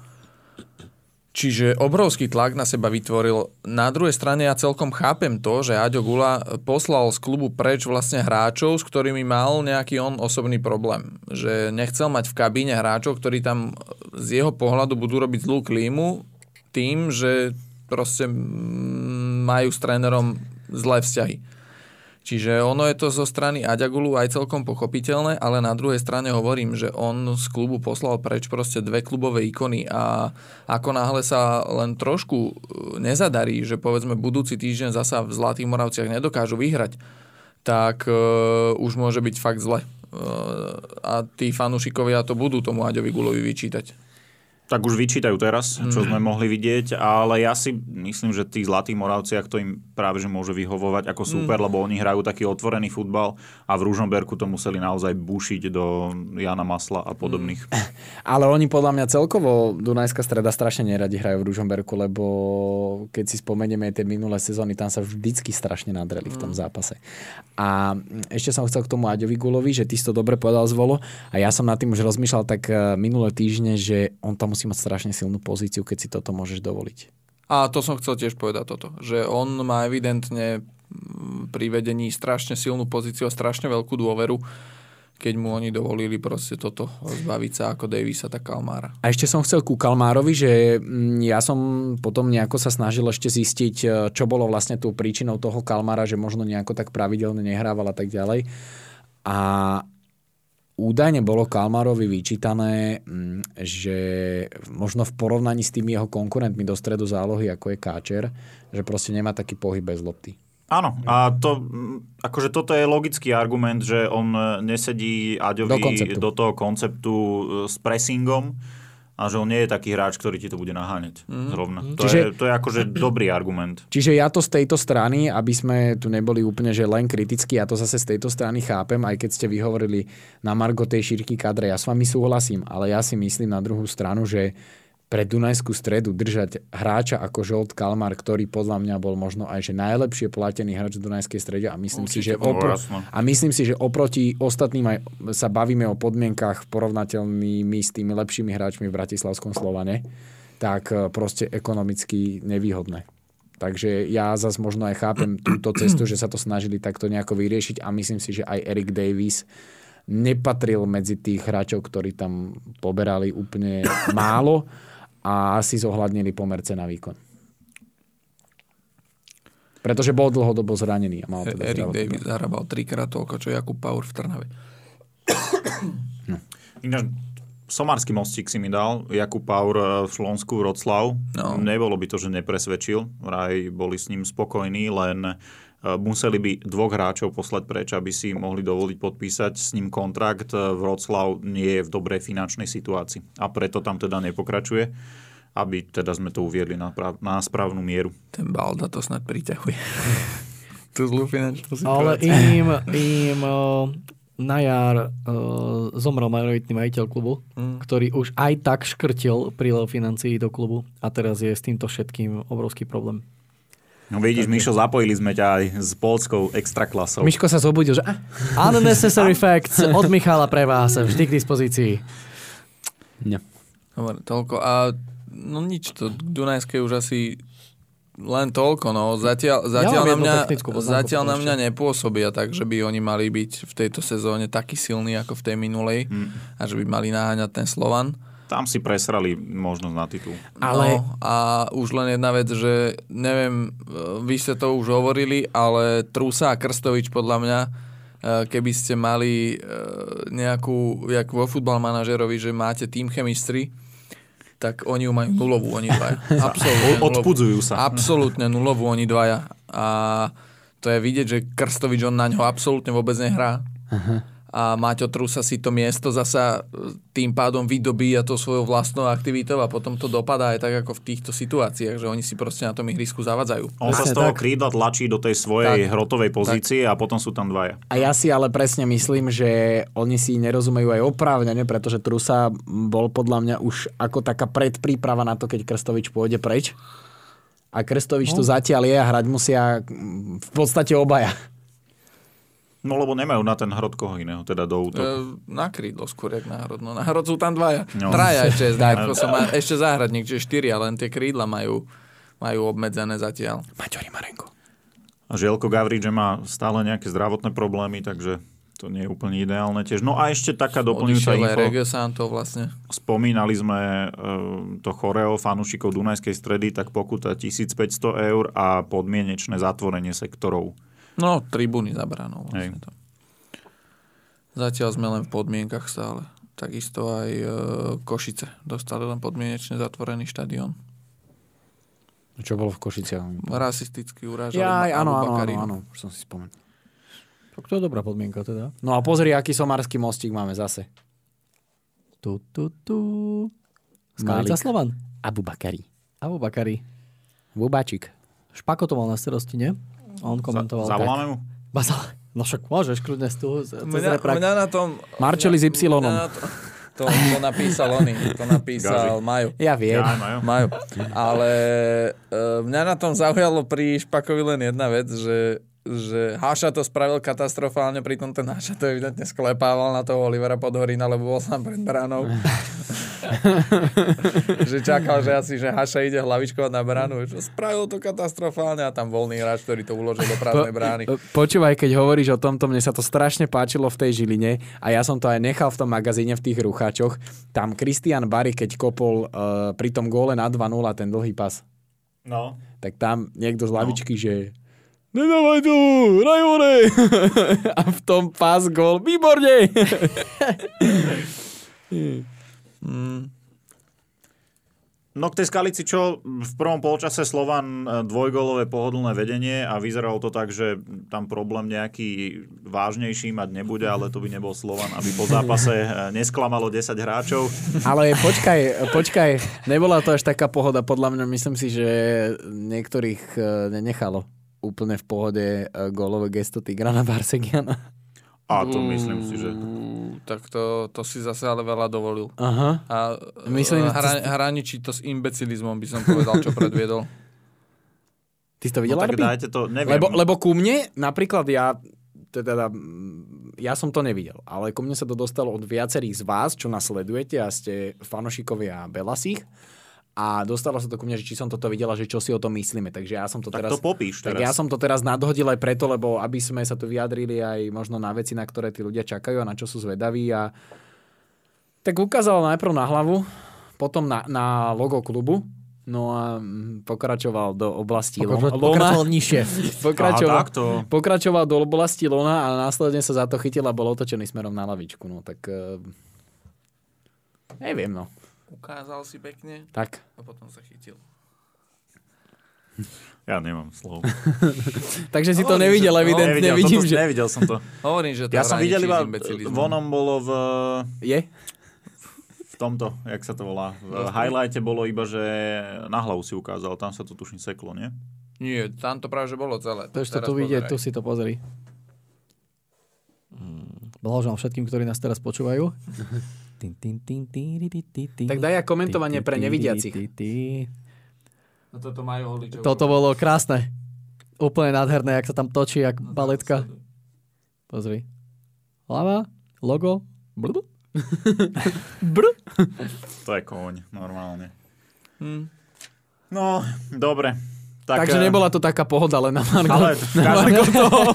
Čiže obrovský tlak na seba vytvoril. Na druhej strane ja celkom chápem to, že Aďo Gula poslal z klubu preč vlastne hráčov, s ktorými mal nejaký on osobný problém. Že nechcel mať v kabíne hráčov, ktorí tam z jeho pohľadu budú robiť zlú klímu tým, že proste majú s trénerom zlé vzťahy. Čiže ono je to zo strany Aďa Gulu aj celkom pochopiteľné, ale na druhej strane hovorím, že on z klubu poslal preč proste dve klubové ikony a ako náhle sa len trošku nezadarí, že povedzme budúci týždeň zasa v Zlatých Moravciach nedokážu vyhrať, tak e, už môže byť fakt zle. E, a tí fanúšikovia to budú tomu Aďovi Gulovi vyčítať. tak už vyčítajú teraz, čo sme mohli vidieť, ale ja si myslím, že tých Zlatých Moravciach to im práve že môže vyhovovať ako super, mm. lebo oni hrajú taký otvorený futbal a v Ružomberku to museli naozaj bušiť do Jana Masla a podobných. Mm. Ale oni podľa mňa celkovo Dunajská Streda strašne neradi hrajú v Ružomberku, lebo keď si spomenieme aj tie minulé sezóny, tam sa vždycky strašne nadreli mm. v tom zápase. A ešte som chcel k tomu Aďovi Gulovi, že ty si to dobre povedal, Zvolo, a ja som nad tým už rozmýšľal tak minulé týždne, že on tam musí mať strašne silnú pozíciu, keď si toto môžeš dovoliť. A to som chcel tiež povedať toto, že on má evidentne pri vedení strašne silnú pozíciu a strašne veľkú dôveru, keď mu oni dovolili proste toto zbaviť sa ako Davisa, tak Kalmára. A ešte som chcel ku Kalmárovi, že ja som potom nejako sa snažil ešte zistiť, čo bolo vlastne tú príčinou toho Kalmára, že možno nejako tak pravidelne nehrával a tak ďalej. A údajne bolo Kalmárovi vyčítané, že možno v porovnaní s tými jeho konkurentmi do stredu zálohy, ako je Káčer, že proste nemá taký pohyb bez lopty. Áno, a to, akože toto je logický argument, že on nesedí Aďovi do, do toho konceptu s pressingom a že on nie je taký hráč, ktorý ti to bude naháňať. Zrovna. Mm. To, čiže, je, to je akože dobrý argument. Čiže ja to z tejto strany, aby sme tu neboli úplne že len kritickí, ja to zase z tejto strany chápem, aj keď ste vyhovorili na margo tej šírky kadre, ja s vami súhlasím, ale ja si myslím na druhú stranu, že pre Dunajskú Stredu držať hráča ako Žolt Kalmar, ktorý podľa mňa bol možno aj že najlepšie platený hráč v Dunajskej Strede a myslím, si že, opro- a myslím si, že oproti ostatným aj sa bavíme o podmienkách porovnateľnými s tými lepšími hráčmi v bratislavskom Slovane, tak proste ekonomicky nevýhodné. Takže ja zase možno aj chápem túto cestu, že sa to snažili takto nejako vyriešiť a myslím si, že aj Eric Davis nepatril medzi tých hráčov, ktorí tam poberali úplne málo a asi zohľadnili pomerce na výkon. Pretože bol dlhodobo zranený. A mal teda Eric Davis zahrabal trikrát toľko, čo Jakub Paur v Trnave. No. Ináč, somarský mostík si mi dal. Jakub Paur v Slonsku, Vroclav. No. Nebolo by to, že nepresvedčil. Vraj boli s ním spokojní, len museli by dvoch hráčov poslať preč, aby si mohli dovoliť podpísať s ním kontrakt. Vroclav nie je v dobrej finančnej situácii a preto tam teda nepokračuje, aby teda sme to uviedli na, prav- na správnu mieru. Ten Balda to snad priťahuje. Tú zlú finančnú situáciu. Ale im, im na jar zomrel majoritný majiteľ klubu, mm. ktorý už aj tak škrtil prílev financií do klubu a teraz je s týmto všetkým obrovský problém. No vidíš, Mišo, zapojili sme ťa aj s poľskou extraklasou. Miško sa zobudil, že unnecessary facts od Michala pre vás, vždy k dispozícii. No. Dobre, toľko. A no nič, to Dunajské už asi len toľko, no. Zatiaľ, zatiaľ, ja na, mňa, zatiaľ na mňa nepôsobia tak, že by oni mali byť v tejto sezóne takí silní ako v tej minulej mm. a že by mali naháňať ten Slovan. Tam si presrali možnosť na titul. Ale... No, a už len jedna vec, že neviem, vy ste to už hovorili, ale Trusa a Krstovič podľa mňa, keby ste mali nejakú, jak vo Futbal Manažerovi, že máte team chemistry, tak oni ju majú nulovú, oni dvaja. Absolutne odpudzujú sa. Absolútne nulovú, oni dvaja. A to je vidieť, že Krstovič, on na ňo absolútne vôbec nehrá. Aha. A Maťo Trusa si to miesto zasa tým pádom vydobíja to svojou vlastnou aktivitou a potom to dopadá aj tak ako v týchto situáciách, že oni si proste na tom ihrisku zavadzajú. On sa z toho krídla tlačí do tej svojej tak, hrotovej pozície tak. A potom sú tam dvaja. A ja si ale presne myslím, že oni si nerozumejú aj oprávnene, pretože Trusa bol podľa mňa už ako taká predpríprava na to, keď Krstovič pôjde preč. A Krstovič no. tu zatiaľ je a hrať musia v podstate obaja. No lebo nemajú na ten hrod koho iného, teda do útoku. E, na krídlo skôr, jak na hrod. No na hrod sú tam dvaja. No. Traja ešte, ma, ešte záhradník, čiže štyria, len tie krídla majú, majú obmedzené zatiaľ. Matej Rymarenko. A Želko Gavrič má stále nejaké zdravotné problémy, takže to nie je úplne ideálne tiež. No a ešte taká doplňujúca info. Regio-Santo vlastne. Spomínali sme e, to choreo fanúšikov Dunajskej Stredy, tak pokuta tisícpäťsto eur a podmienečné zatvorenie sektorov. No, tribúny zabráno vlastne to. Zatiaľ sme len v podmienkach stále. Takisto aj e, Košice dostali len podmienečne zatvorený štadión. Čo bolo v Košiciach? Rasisticky urážali. Jaj, áno, áno, áno, už som si spomenul. Tak to je dobrá podmienka teda. No a pozri, aký somarský mostík máme zase. Tu, tu, tu. Skalica Slovan. Abubakari. Abubakari. Bubáčik. Špako to mal na starosti, ne? On komentoval. Za, zavoláme mu? No však môžeš, kľudne z toho. Mňa, mňa na tom... Marčeli s Y. Na to, to, to napísal oni. To napísal Majo. Ja viem. Ja, Majo. Majo. Ale mňa na tom zaujalo pri Špakovi len jedna vec, že že Haša to spravil katastrofálne, pritom ten Haša to evidentne sklepával na toho Olivera Podhorina, lebo bol sám pred bránou. Že čakal, že asi že Haša ide hlavičkovať na bránu. Spravil to katastrofálne a tam voľný hráč, ktorý to uložil do prázdnej brány. Po, počúvaj, keď hovoríš o tomto, mne sa to strašne páčilo v tej Žiline a ja som to aj nechal v tom magazíne v tých ruchačoch. Tam Kristian Bari, keď kopol uh, pri tom góle na dva nula ten dlhý pas. No. Tak tam niekto z lavičky, no. Že... Nedávaj tu, hraj hore! A v tom pás gól. Výborne! No k tej Skalici, čo v prvom polčase Slovan dvojgólové pohodlné vedenie a vyzeralo to tak, že tam problém nejaký vážnejší mať nebude, ale to by nebol Slovan, aby po zápase nesklamalo desať hráčov. Ale počkaj, počkaj, nebola to až taká pohoda, podľa mňa, myslím si, že niektorých nenechalo úplne v pohode gólové gesto Tigrana Barsegiana. A to myslím si, že... Uh, tak to, to si zase ale veľa dovolil. Aha. A myslím, hra, hraničí to s imbecilizmom, by som povedal, čo predviedol. Ty si to videl, no, tak dajte to, neviem. Lebo, lebo ku mne, napríklad ja, teda, ja som to nevidel, ale ku mne sa to dostalo od viacerých z vás, čo nás sledujete a ste fanošikovia Belasich. A dostalo sa to ku mne, že či som toto videla, že čo si o tom myslíme. Takže ja som to tak teraz... Tak to popíš teraz. Tak ja som to teraz nadhodil aj preto, lebo aby sme sa tu vyjadrili aj možno na veci, na ktoré tí ľudia čakajú a na čo sú zvedaví. A... Tak ukázal najprv na hlavu, potom na, na logo klubu. No a pokračoval do oblasti Pokra- Lona. Pokračoval nižšie. pokračoval, pokračoval do oblasti Lona a následne sa za to chytil a bol otočený smerom na lavičku. No tak... Uh... Neviem, no. Ukázal si pekne tak. A potom sa chytil. Ja nemám slov. Takže si hovorím, to nevidel, že... evidentne. No, vidím, že... Nevidel som to. Hovorím, že to ja som videl iba, vonom bolo v... Je? V tomto, jak sa to volá. V highlighte bolo iba, že na hlavu si ukázal. Tam sa to tuším seklo, nie? Nie, tam to práve, že bolo celé. To ešte tu vidie, tu si to pozri. Hmm. Blahoželám všetkým, ktorí nás teraz počúvajú. Tín, tín, tín, tín, tín, tín, tín, tak daj ja komentovanie tín, pre nevidiacich. Tín, tín, tín. No toto majú holičov. Toto bolo krásne. Úplne nádherné, jak sa tam točí, jak no, baletka. Pozri. Hlava, logo, brr. Brr. To je koň, normálne. Hm. No, dobre. Tak, Takže nebola to taká pohoda, ale na Margo. Ale na Margo toho.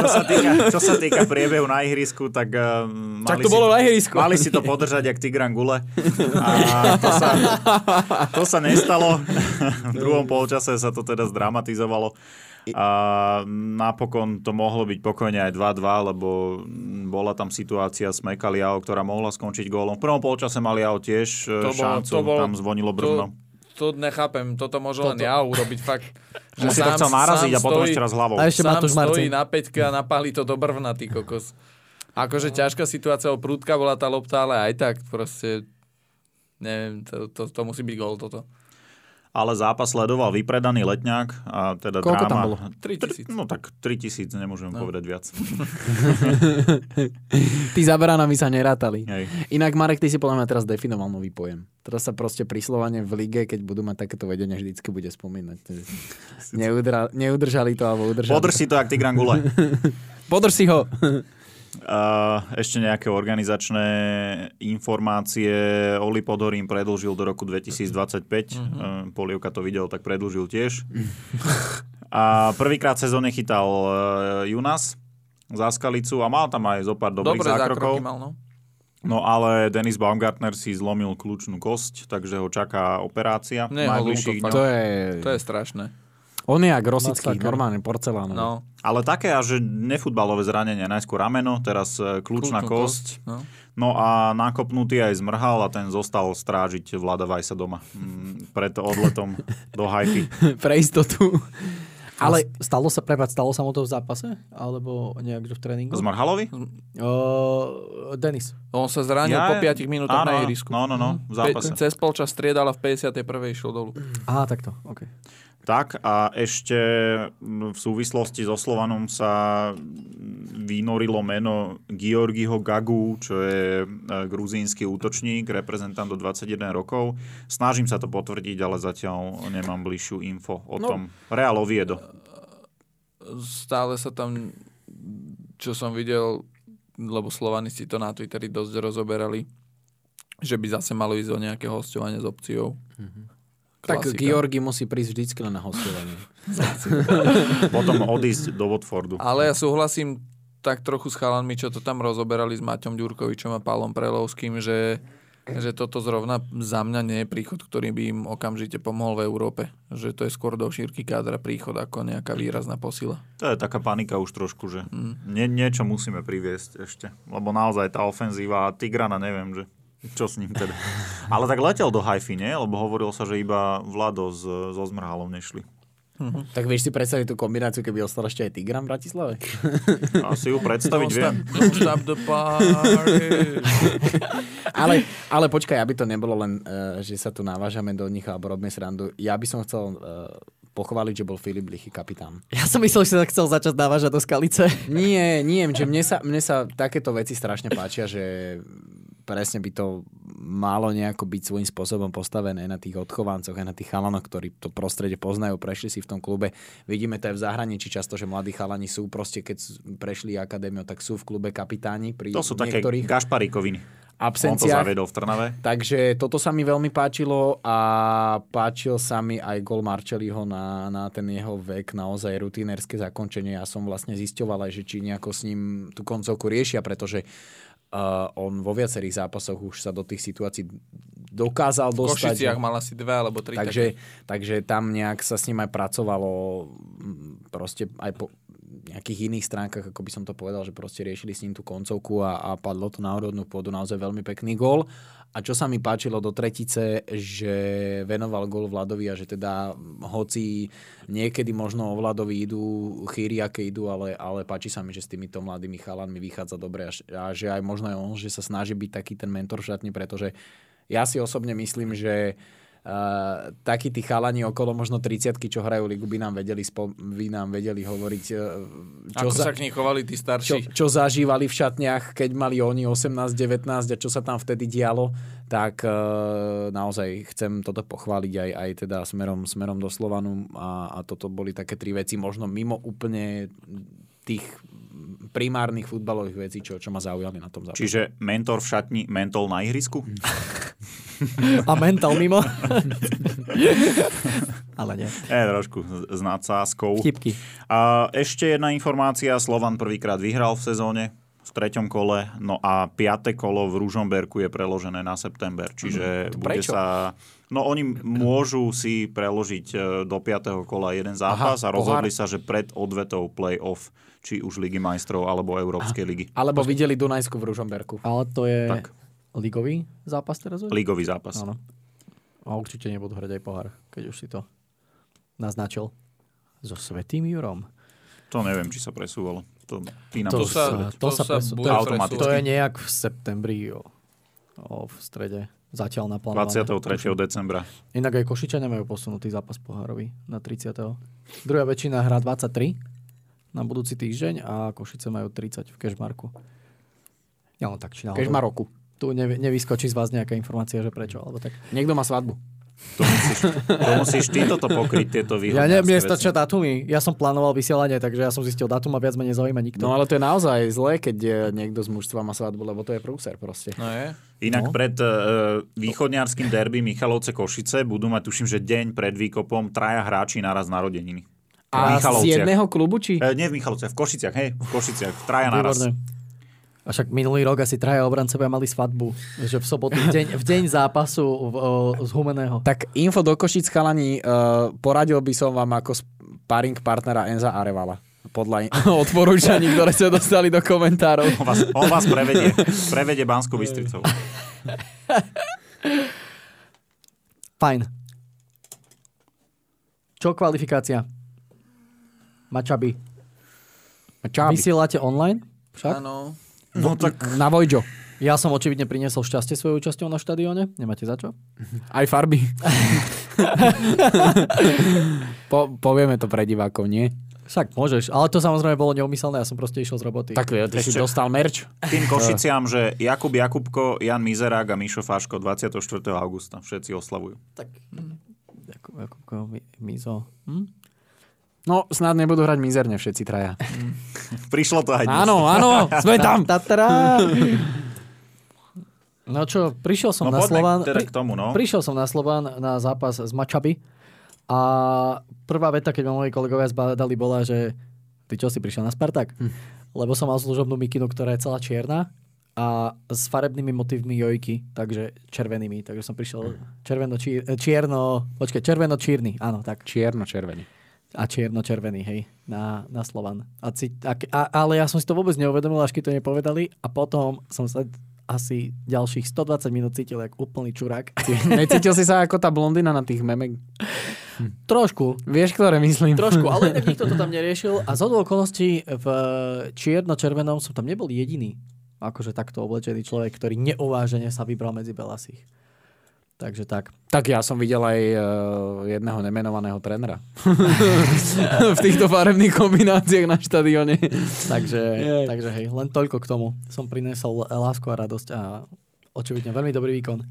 Čo sa týka, čo sa týka priebehu na ihrisku, tak uh, mali, tak to bolo si, na ihrisku. Mali si to podržať jak Tigran Gule. A to sa, to sa nestalo. V druhom polčase sa to teda zdramatizovalo. A napokon to mohlo byť pokojne aj dva dva, lebo bola tam situácia s Mekaliao, ktorá mohla skončiť gólom. V prvom polčase mali Ao tiež to šancu, bol, to bol, tam zvonilo brvno. To... To nechápem, toto môže len ja urobiť fakt, že si sám, to chcel naraziť a potom stojí, ešte raz hlavou. A ešte sám stojí na peťke a napáli to do brvna, ty kokos. Akože ťažká situácia, prúdka bola tá lopta, ale aj tak proste, neviem, to, to, to musí byť gól toto. Ale zápas sledoval vypredaný Letňák a teda koľko dráma... Tam bolo? tri tisíc. No tak tri tisíc, nemôžem no. povedať viac. Tí zabranami sa nerátali. Hej. Inak Marek, ty si podľa mňa teraz definoval nový pojem. Teraz sa proste príslovanie v lige, keď budú mať takéto vedenie, vždycky bude spomínať. Neudra... Neudržali to, alebo udržali. Podrž si to, jak Tigran Gule. Podrž si ho. Uh, ešte nejaké organizačné informácie. Oli Podhorín predĺžil do roku dvetisícdvadsaťpäť. Uh-huh. Uh, Polievka to videl, tak predĺžil tiež. A prvýkrát v sezóne chytal uh, Junas za Skalicu a mal tam aj zo pár dobrých Dobre zákrokov. Mal, no. No ale Denis Baumgartner si zlomil kľúčnú kosť, takže ho čaká operácia. Nie, Najbližší to, to, je... to je strašné. On je jak Rosický, normálne porcelán. No. Ale také až nefutbalové zranenie. Najskôr rameno, teraz kľúčna kosť. No. no a nakopnutý aj zmrhal a ten zostal strážiť Vlada Vajsa doma. Mm, pred odletom do Haify. Pre istotu. Ale stalo sa, prepáč, stalo sa mu to v zápase? Alebo nejak v tréningu? Z Marhalovi? Uh, Denis. On sa zranil ja... po piatich minútach na ihrisku. No, no, no, v zápase. Cez polčas striedal a v päťdesiatej prvej išiel dolu. Aha, takto, okej. Okay. Tak a ešte v súvislosti so Slovanom sa vynorilo meno Georgiho Gagu, čo je gruzínsky útočník, reprezentant do dvadsaťjeden rokov. Snažím sa to potvrdiť, ale zatiaľ nemám bližšiu info o no, tom. Real Oviedo. Stále sa tam, čo som videl, lebo Slovani si to na Twitteri dosť rozoberali, že by zase malo ísť o nejaké hosťovanie s opciou. Mhm. Klasika. Tak Georgi musí prísť vždycky len na hostovanie. Potom odísť do Watfordu. Ale ja súhlasím tak trochu s chalanmi, čo to tam rozoberali s Maťom Ďurkovičom a Pálom Prelovským, že, že toto zrovna za mňa nie je príchod, ktorý by im okamžite pomohol v Európe. Že to je skôr do šírky kádra príchod ako nejaká výrazná posila. To je taká panika už trošku, že mm. nie, niečo musíme priviesť ešte. Lebo naozaj tá ofenzíva a Tigrana neviem, že... Čo s ním teda? Ale tak letel do Haify, nie? Lebo hovoril sa, že iba Vlado so Zmrhalom nešli. Uh-huh. Tak vieš si predstaviť tú kombináciu, keby ostal ešte aj Tigran v Bratislave? Asi ju predstaviť don't viem. Stop, don't stop the party. ale, ale počkaj, aby to nebolo len, uh, že sa tu navážame do nich alebo robíme srandu. Ja by som chcel... Uh, pochváliť, že bol Filip Lichy kapitán. Ja som myslel, že sa chcel začať navážať do Skalice. Nie, nie, že mne sa, mne sa takéto veci strašne páčia, že presne by to malo nejako byť svojím spôsobom postavené na tých odchovancoch, aj na tých chalanoch, ktorí to prostredie poznajú, prešli si v tom klube. Vidíme to aj v zahraničí často, že mladí chalani sú proste, keď prešli akadémiu, tak sú v klube kapitáni. Pri to sú niektorých... také gašparíkoviny. On to zavedol v Trnave. Takže toto sa mi veľmi páčilo a páčil sa mi aj gól Marcelliho na, na ten jeho vek, naozaj rutinérske zakončenie. Ja som vlastne zisťoval aj, že či nejako s ním tú koncovku riešia, pretože uh, on vo viacerých zápasoch už sa do tých situácií dokázal dostať. V Košiciach mal asi dve alebo tri. Takže, takže tam nejak sa s ním aj pracovalo proste aj po... nejakých iných stránkach, ako by som to povedal, že proste riešili s ním tú koncovku a, a padlo to na úrodnú pôdu, naozaj veľmi pekný gól. A čo sa mi páčilo do tretice, že venoval gól Vladovi a že teda hoci niekedy možno o Vladovi idú chýri, aké idú, ale, ale páči sa mi, že s týmito mladými chalanmi vychádza dobre a, a že aj možno aj on, že sa snaží byť taký ten mentor v šatni, pretože ja si osobne myslím, že Uh, takí tí chalani okolo možno tridsiatky, čo hrajú ligu, by nám vedeli, spo- by nám vedeli hovoriť, čo, ako za- sa k nich chovali tí starší. Čo, čo zažívali v šatniach, keď mali oni osemnásť devätnásť a čo sa tam vtedy dialo, tak uh, naozaj chcem toto pochváliť aj, aj teda smerom, smerom do Slovanu a, a toto boli také tri veci, možno mimo úplne tých primárnych futbalových vecí, čo, čo ma zaujali na tom zápase. Čiže mentor v šatni, mentol na ihrisku? A mental mimo. Ale nie. Je trošku s nadsázkou. Chybky. A ešte jedna informácia. Slovan prvýkrát vyhral v sezóne v treťom kole. No a piate kolo v Ružomberku je preložené na september. Čiže mm, bude sa... No oni môžu si preložiť do piateho kola jeden zápas. Aha, a rozhodli pohár. Sa, že pred odvetou play-off či už Ligy majstrov alebo Európskej ligy. Alebo videli Dunajsku v Ružomberku. Ale to je... Tak. Ligový zápas teraz? Ligový zápas. Áno. A určite nebudú hrať aj pohár, keď už si to naznačil. So Svätým Jurom. To neviem, či sa presúvalo. To, to sa, to sa, sa presúvalo. To, to je nejak v septembri o, o, v strede. Zatiaľ naplánované. dvadsiateho tretieho decembra. Inak aj Košice nemajú posunutý zápas pohárový na tridsiateho Druhá väčšina hrá dvadsaťtri na budúci týždeň a Košice majú tridsať v Kešmarku. Ja len tak či náhodou. Kešmaroku. Tu nevyskočí z vás nejaká informácia, že prečo, alebo tak. Niekto má svadbu. To musíš, to musíš ty toto pokryť, tieto výhodné. Ja ne, mne stačia dátumy. Ja som plánoval vysielanie, takže ja som zistil dátum a viac ma nezaujíma nikto. No ale to je naozaj zlé, keď niekto z mužstva má svadbu, lebo to je prúser proste. No je. Inak no. Pred uh, východňarským derby Michalovce-Košice budú mať, tuším, že deň pred výkopom traja hráči naraz narodeniny. A z jedného klubu, či? E, nie v Michalovciach, v Košiciach, hej, v Košiciach, traja naraz. Výborné. A však minulý rok asi traja obrancovia mali svadbu, že v sobotu, v deň, v deň zápasu v, o, z Humeného. Tak info do Košic, chalani, uh, poradil by som vám ako sparing partnera Enza Arevala. Podľa in- odporúčaní, ktoré ste dostali do komentárov. On vás, on vás prevedie, prevedie Banskou Bystricou. Fajn. Čo kvalifikácia? Mačaby. Mačaby. Vysielate online? Áno. No, tak... Na Vojďo. Ja som očividne priniesol šťastie svojou účasťou na štadióne. Nemáte za čo? Aj farby. po, povieme to pre divákov, nie? Však môžeš, ale to samozrejme bolo neumyselné, ja som proste išiel z roboty. Tak ja, ty ešte si dostal merč. Tým Košiciam, že Jakub Jakubko, Jan Mizerák a Mišo Fáško dvadsiateho štvrtého augusta. Všetci oslavujú. Tak, Jakub, Jakubko, Mizo. Hm? No, snad nebudú hrať mizerne všetci traja. Mm. Prišlo to aj dnes. Áno, áno, sme tam. No čo, prišiel som no, na Slovan. Teda k tomu, no. Prišiel som na Slovan na zápas z Mačaby. A prvá veta, keď ma moji kolegovia zbadali, bola, že ty čo si prišiel na Spartak? Hm. Lebo som mal služobnú mikinu, ktorá je celá čierna a s farebnými motivmi jojky, takže červenými. Takže som prišiel červeno-čier, čierno, počkaj, červeno-čierny, áno, tak. Čierno-červený. A čierno-červený, hej, na, na Slovan. A ci, a, a, ale ja som si to vôbec neuvedomil, až keď to nepovedali a potom som sa... asi ďalších stodvadsať minút cítil jak úplný čurák. Necítil si sa ako tá blondina na tých memek? Hm. Trošku. Vieš, ktoré myslím? Trošku, ale inak nikto to tam neriešil. A z okolností v čierno-červenom som tam nebol jediný akože takto oblečený človek, ktorý neuvážene sa vybral medzi belasých. Takže tak. Tak ja som videl aj uh, jedného nemenovaného trénera. V týchto farebných kombináciách na štadióne. takže, takže hej, len toľko k tomu. Som prinesol lásku a radosť a očividne veľmi dobrý výkon.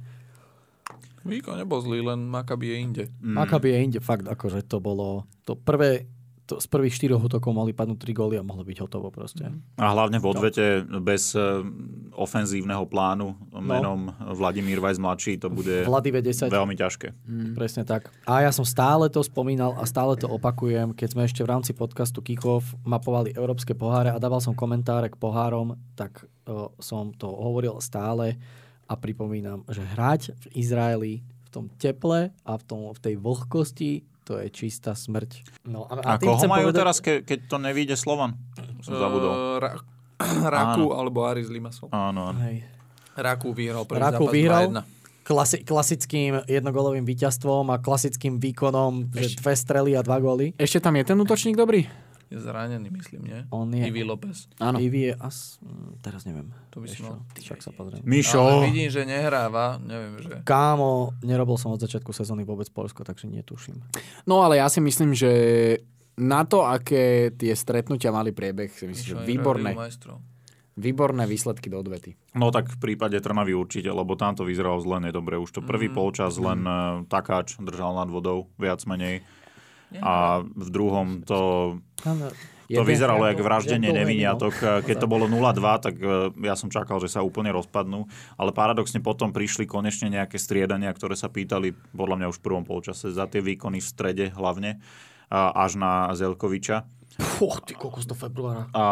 Výkon nebol zlý, len Maccabi je inde. Mm. Maccabi je inde, fakt, akože to bolo to prvé, to z prvých štyroch útokov mohli padnúť tri góly a mohlo byť hotovo proste. A hlavne v odvete bez ofenzívneho plánu menom no. Vladimír Vajs mladší to bude veľmi ťažké. Mm. Presne tak. A ja som stále to spomínal a stále to opakujem, keď sme ešte v rámci podcastu Kickoff mapovali európske poháre a dával som komentáre k pohárom, tak uh, som to hovoril stále a pripomínam, že hrať v Izraeli v tom teple a v, tom, v tej vlhkosti to je čistá smrť. No, a, a koho majú povedať... teraz, ke, keď to nevíde Slovan? Som uh, zabudol. Ra- Raku alebo Aris Limassol. Áno, áno. Hej. Raku vyhral prvý Raku zápas vyhral klasi- klasickým jednogolovým víťazstvom a klasickým výkonom, Ešte... že dve strely a dva góly. Ešte tam je ten útočník dobrý? Je zranený, myslím, nie? On je. Ivy Lopez. Áno. Ivy je as... Teraz neviem. To by som mal... Však sa pozriem. Mišo! Ale vidím, že nehráva. Neviem, že... Kámo, nerobil som od začiatku sezóny vôbec Poľsko, takže netuším. No ale ja si myslím, že na to, aké tie stretnutia mali priebeh, si myslím, Mišo, že výborné. Výborné výsledky do odvety. No tak v prípade Trnavy určite, lebo tamto vyzeralo zle nedobre. Už to prvý mm. polčas len mm. Takáč držal nad vodou, viac menej. A v druhom to, to vyzeralo jak vraždenie neviniatok. Keď to bolo nula dva, tak ja som čakal, že sa úplne rozpadnú. Ale paradoxne potom prišli konečne nejaké striedania, ktoré sa pýtali, podľa mňa už v prvom polčase, za tie výkony v strede hlavne, až na Zelkoviča. Poch, ty kokos do februára. A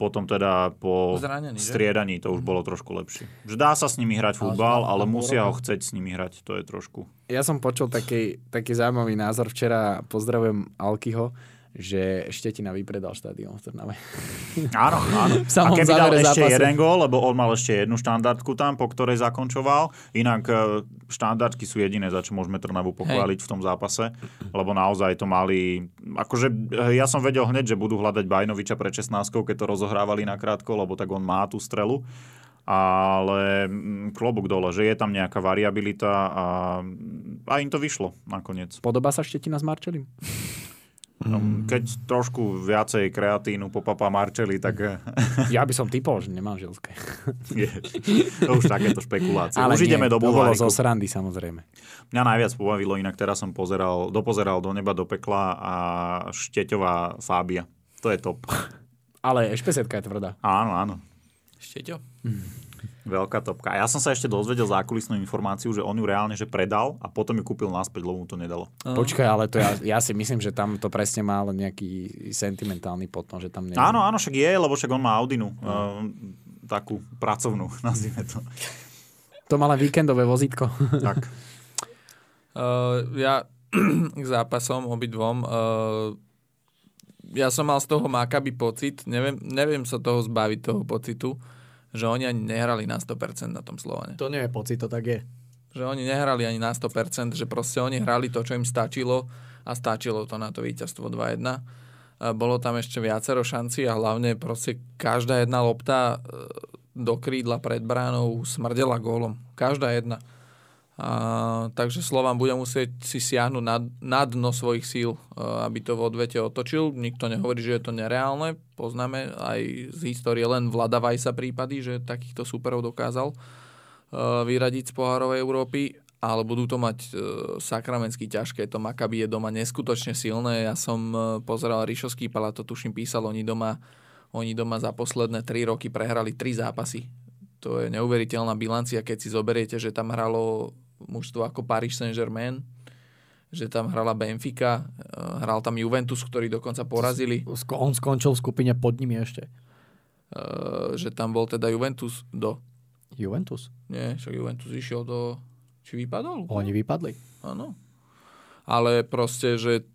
potom teda po zranený, striedaní to už bolo trošku lepšie. Že dá sa s nimi hrať futbal, ale musia ho chceť s nimi hrať. To je trošku... Ja som počul taký, taký zaujímavý názor. Včera pozdravujem Alkyho, že Štetina vypredal štadión v Trnave. Áno, áno. A keby dal ešte zápasu. jeden gól, lebo on mal ešte jednu štandardku tam, po ktorej zakončoval. Inak štandardky sú jediné, za čo môžeme Trnavu pochváliť v tom zápase, lebo naozaj to mali... Akože ja som vedel hneď, že budú hľadať Bajnoviča pre šestnástkou, keď to rozohrávali nakrátko, lebo tak on má tú strelu. Ale klobúk dole, že je tam nejaká variabilita a, a im to vyšlo nakoniec. Podobá sa Štetina s Marčelim? No, keď trošku viacej kreatínu popapá Marčeli, tak... Ja by som typol, že nemám žilské. To už takéto špekulácie. Ale už nie, ideme do bulváriku. To bolo zo srandy, samozrejme. Mňa najviac pobavilo, inak teraz som pozeral, dopozeral do neba, do pekla a Šteťová Fábia. To je top. Ale špesetka je tvrdá. Áno, áno. Šteťo? Mm. Veľká topka. A ja som sa ešte dozvedel zákulisnú informáciu, že on ju reálne že predal a potom ju kúpil naspäť, lebo mu to nedalo. Počkaj, ale to ja, ja si myslím, že tam to presne má nejaký sentimentálny potom, že tam nie. Áno, áno, však je, lebo však on má Audinu. No. E, takú pracovnú, nazvime to. To má len víkendové vozítko. Tak. Uh, ja k zápasom obidvom... Uh... Ja som mal z toho Maccabi pocit, neviem, neviem sa toho zbaviť, toho pocitu, že oni ani nehrali na sto percent na tom Slovane. To nie je pocit, to tak je. Že oni nehrali ani na sto percent, že proste oni hrali to, čo im stačilo a stačilo to na to víťazstvo dva jedna. Bolo tam ešte viacero šancí a hlavne proste každá jedna lopta do krídla pred bránou smrdela gólom. Každá jedna. A, takže Slovan bude musieť si siahnuť na, na dno svojich síl, aby to v odvete otočil. Nikto nehovorí, že je to nereálne. Poznáme aj z histórie len Vlada Vajsa prípady, že takýchto súperov dokázal vyradiť z pohárovej Európy. Ale budú to mať sakramentsky ťažké. To Maccabi je doma neskutočne silné. Ja som pozeral Ríšovský pala, to tuším písal, oni doma, oni doma za posledné tri roky prehrali tri zápasy. To je neuveriteľná bilancia, keď si zoberiete, že tam hralo mužstvo ako Paris Saint-Germain, že tam hrala Benfica, hral tam Juventus, ktorý dokonca porazili. On skončil v skupine pod nimi ešte. Uh, že tam bol teda Juventus do... Juventus? Nie, však Juventus išiel do... Či vypadol? Oni vypadli. Áno. Ale proste, že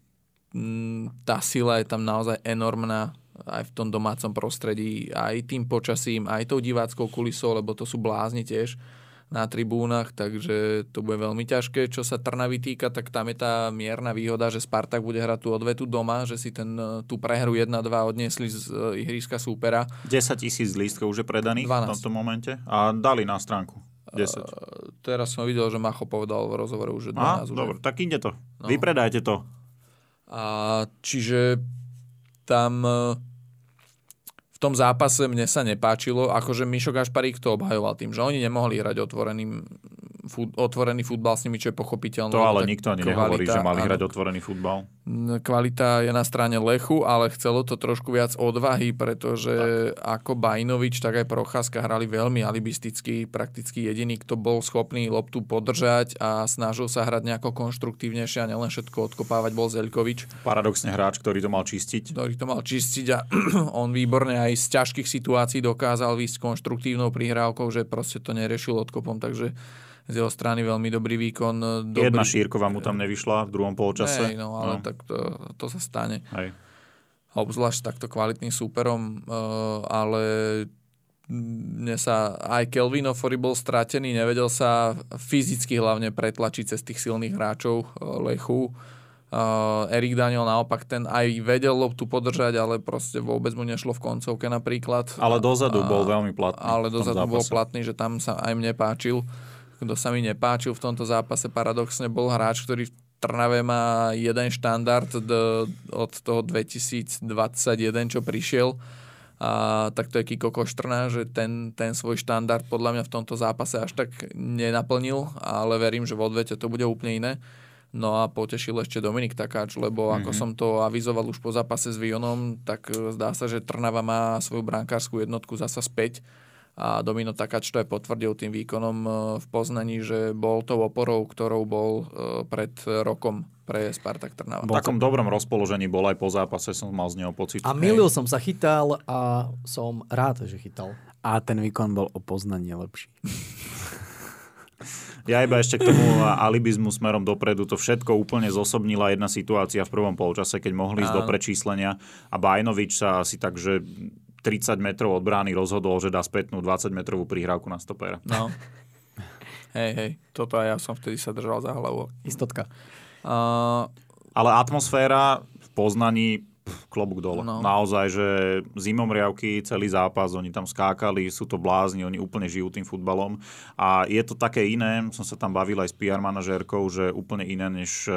tá sila je tam naozaj enormná aj v tom domácom prostredí, aj tým počasím, aj tou diváckou kulisou, lebo to sú blázni tiež na tribúnach, takže to bude veľmi ťažké. Čo sa Trnavy týka, tak tam je tá mierna výhoda, že Spartak bude hrať tú odvetu doma, že si ten, tú prehru jedna dva odniesli z ihriska súpera. desaťtisíc lístkov už je predaných dvanásť v tomto momente a dali na stránku. desať. Uh, teraz som videl, že Macho povedal v rozhovore už, že dvanásť. Á, dobre, tak ide to. No. Vypredajte to. A čiže tam v tom zápase mne sa nepáčilo, akože Mišo Gašparík to obhajoval tým, že oni nemohli hrať otvoreným, fut, otvorený futbal s nimi, čo je pochopiteľné. To ale nikto ani kvalita, nehovorí, že mali áno, hrať otvorený futbal. Kvalita je na strane Lechu, ale chcelo to trošku viac odvahy, pretože tak. Ako Bajnovič, tak aj Procházka hrali veľmi alibisticky, prakticky jediný, kto bol schopný loptu podržať a snažil sa hrať nejako konštruktívnejšie a nielen všetko odkopávať, bol Zeľkovič. Paradoxne hráč, ktorý to mal čistiť. Ktorý to mal čistiť a on výborne aj z ťažkých situácií dokázal výsť konštruktívnou prihrávkou, že proste to neriešil odkopom, takže z jeho strany veľmi dobrý výkon. Dobrý... Jedna Šírková mu tam nevyšla v druhom polčase. Hej, no ale no. tak to, to sa stane. Hej. Obzvlášť takto kvalitným súperom, ale mne sa aj Kelvin Ofori bol stratený, nevedel sa fyzicky hlavne pretlačiť cez tých silných hráčov Lechu. Uh, Erik Daniel naopak, ten aj vedel loptu podržať, ale proste vôbec mu nešlo v koncovke napríklad. Ale dozadu a, bol veľmi platný. Ale dozadu bol platný, že tam sa aj mne páčil. Kto sa mi nepáčil v tomto zápase paradoxne bol hráč, ktorý v Trnave má jeden štandard d- od toho dvetisícdvadsaťjeden, čo prišiel. A tak to je Kiko Koštrná, že ten, ten svoj štandard podľa mňa v tomto zápase až tak nenaplnil, ale verím, že v odvete to bude úplne iné. No a potešil ešte Dominik Takáč, lebo mm-hmm. ako som to avizoval už po zápase s Vionom, tak zdá sa, že Trnava má svoju brankárskú jednotku zasa späť. A Domino Takáč to aj potvrdil tým výkonom v Poznaní, že bol tou oporou, ktorou bol pred rokom pre Spartak Trnava. V takom dobrom rozpoložení bol aj po zápase, som mal z neho pocit. A milil som sa, chytal a som rád, že chytal. A ten výkon bol o poznanie lepší. Ja iba ešte k tomu alibizmu smerom dopredu, to všetko úplne zosobnila jedna situácia v prvom polčase, keď mohli ísť do prečíslenia a Bajnovič sa asi tak, že tridsať metrov od brány rozhodol, že dá spätnú dvadsaťmetrovú prihrávku na stopera. No. Hej, hej, toto aj ja som vtedy sa držal za hlavu. Istotka. Uh... Ale atmosféra v Poznaní klobúk dole. No. Naozaj, že zimomriavky, celý zápas, oni tam skákali, sú to blázni, oni úplne žijú tým futbalom a je to také iné, som sa tam bavil aj s pé er manažérkou, že úplne iné než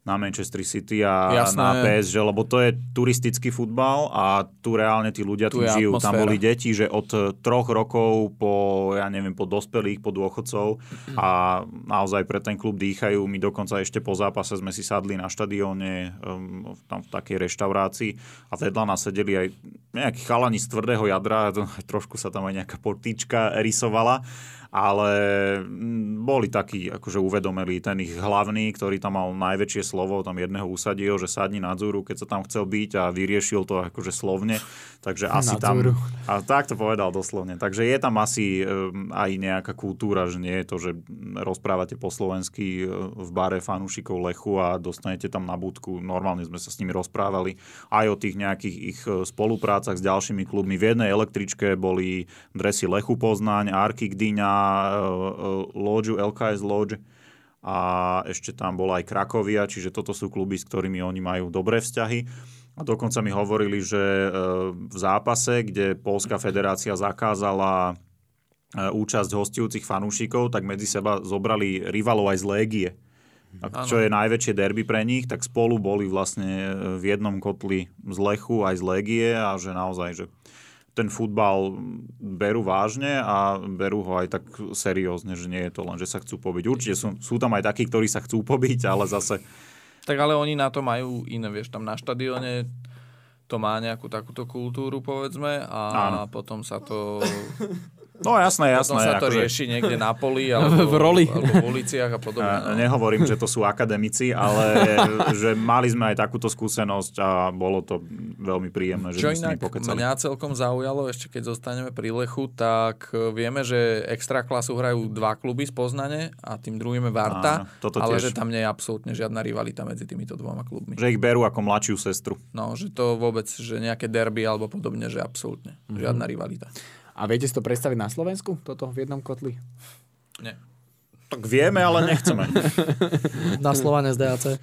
na Manchester City a Jasné. na pé es gé, lebo to je turistický futbal a tu reálne tí ľudia tu tým žijú. Atmosféra. Tam boli deti, že od troch rokov po, ja neviem, po dospelých, po dôchodcov mm. a naozaj pre ten klub dýchajú. My dokonca ešte po zápase sme si sadli na štadióne um, tam v takej reštaurácii a vedľa nás sedeli aj nejakí chalani z tvrdého jadra, trošku sa tam aj nejaká portička rysovala. Ale boli takí, akože uvedomili ten ich hlavný, ktorý tam mal najväčšie slovo, tam jedného usadil, že sadni na Dzuru, keď sa tam chcel byť a vyriešil to akože slovne. Takže asi tam... A tak to povedal doslovne. Takže je tam asi um, aj nejaká kultúra, že nie je to, že rozprávate po slovensky v bare fanúšikov Lechu a dostanete tam na budku. Normálne sme sa s nimi rozprávali aj o tých nejakých ich spoluprácach s ďalšími klubmi. V jednej električke boli dresy Lechu Poznaň, Arky Gdyňa, Lodžu, el ká es Lodge a ešte tam bola aj Krakovia, čiže toto sú kluby, s ktorými oni majú dobré vzťahy. A dokonca mi hovorili, že v zápase, kde Poľská federácia zakázala účasť hostujúcich fanúšikov, tak medzi seba zobrali rivalov aj z Légie. A čo je najväčšie derby pre nich, tak spolu boli vlastne v jednom kotli z Lechu aj z Légie a že naozaj, že ten futbal berú vážne a berú ho aj tak seriózne, že nie je to len, že sa chcú pobiť. Určite sú, sú tam aj takí, ktorí sa chcú pobiť, ale zase... Tak ale oni na to majú iné, vieš, tam na štadióne to má nejakú takúto kultúru, povedzme, a áno. potom sa to... No jasné, jasné. Potom sa to akože... rieši niekde na poli, alebo v roli, alebo v uliciach a podobne. No. Nehovorím, že to sú akademici, ale že mali sme aj takúto skúsenosť a bolo to veľmi príjemné, že Čo sme s nimi pokecali. Čo inak mňa celkom zaujalo, ešte keď zostaneme pri Lechu, tak vieme, že extraklasu hrajú dva kluby z Poznane a tým druhým je Varta, áno, ale že tam nie je absolútne žiadna rivalita medzi týmito dvoma klubmi. Že ich berú ako mladšiu sestru. No, že to vôbec že nejaké derby alebo podobne, že absolútne. Mm-hmm. Žiadna rivalita. A viete si to predstaviť na Slovensku? Toto v jednom kotli? Nie. Tak vieme, ale nechceme. Na Slovane z dé á cé.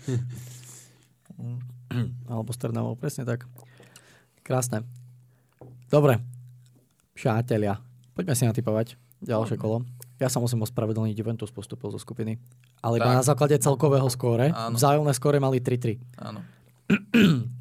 Alebo s Trnavou, presne tak. Krásne. Dobre. Šátelia. Poďme si natypovať ďalšie kolo. Ja sa musím ospravedlniť, Juventus postupil zo skupiny. Ale iba na základe celkového skóre. Áno. Vzájomné skóre mali tri tri. Áno.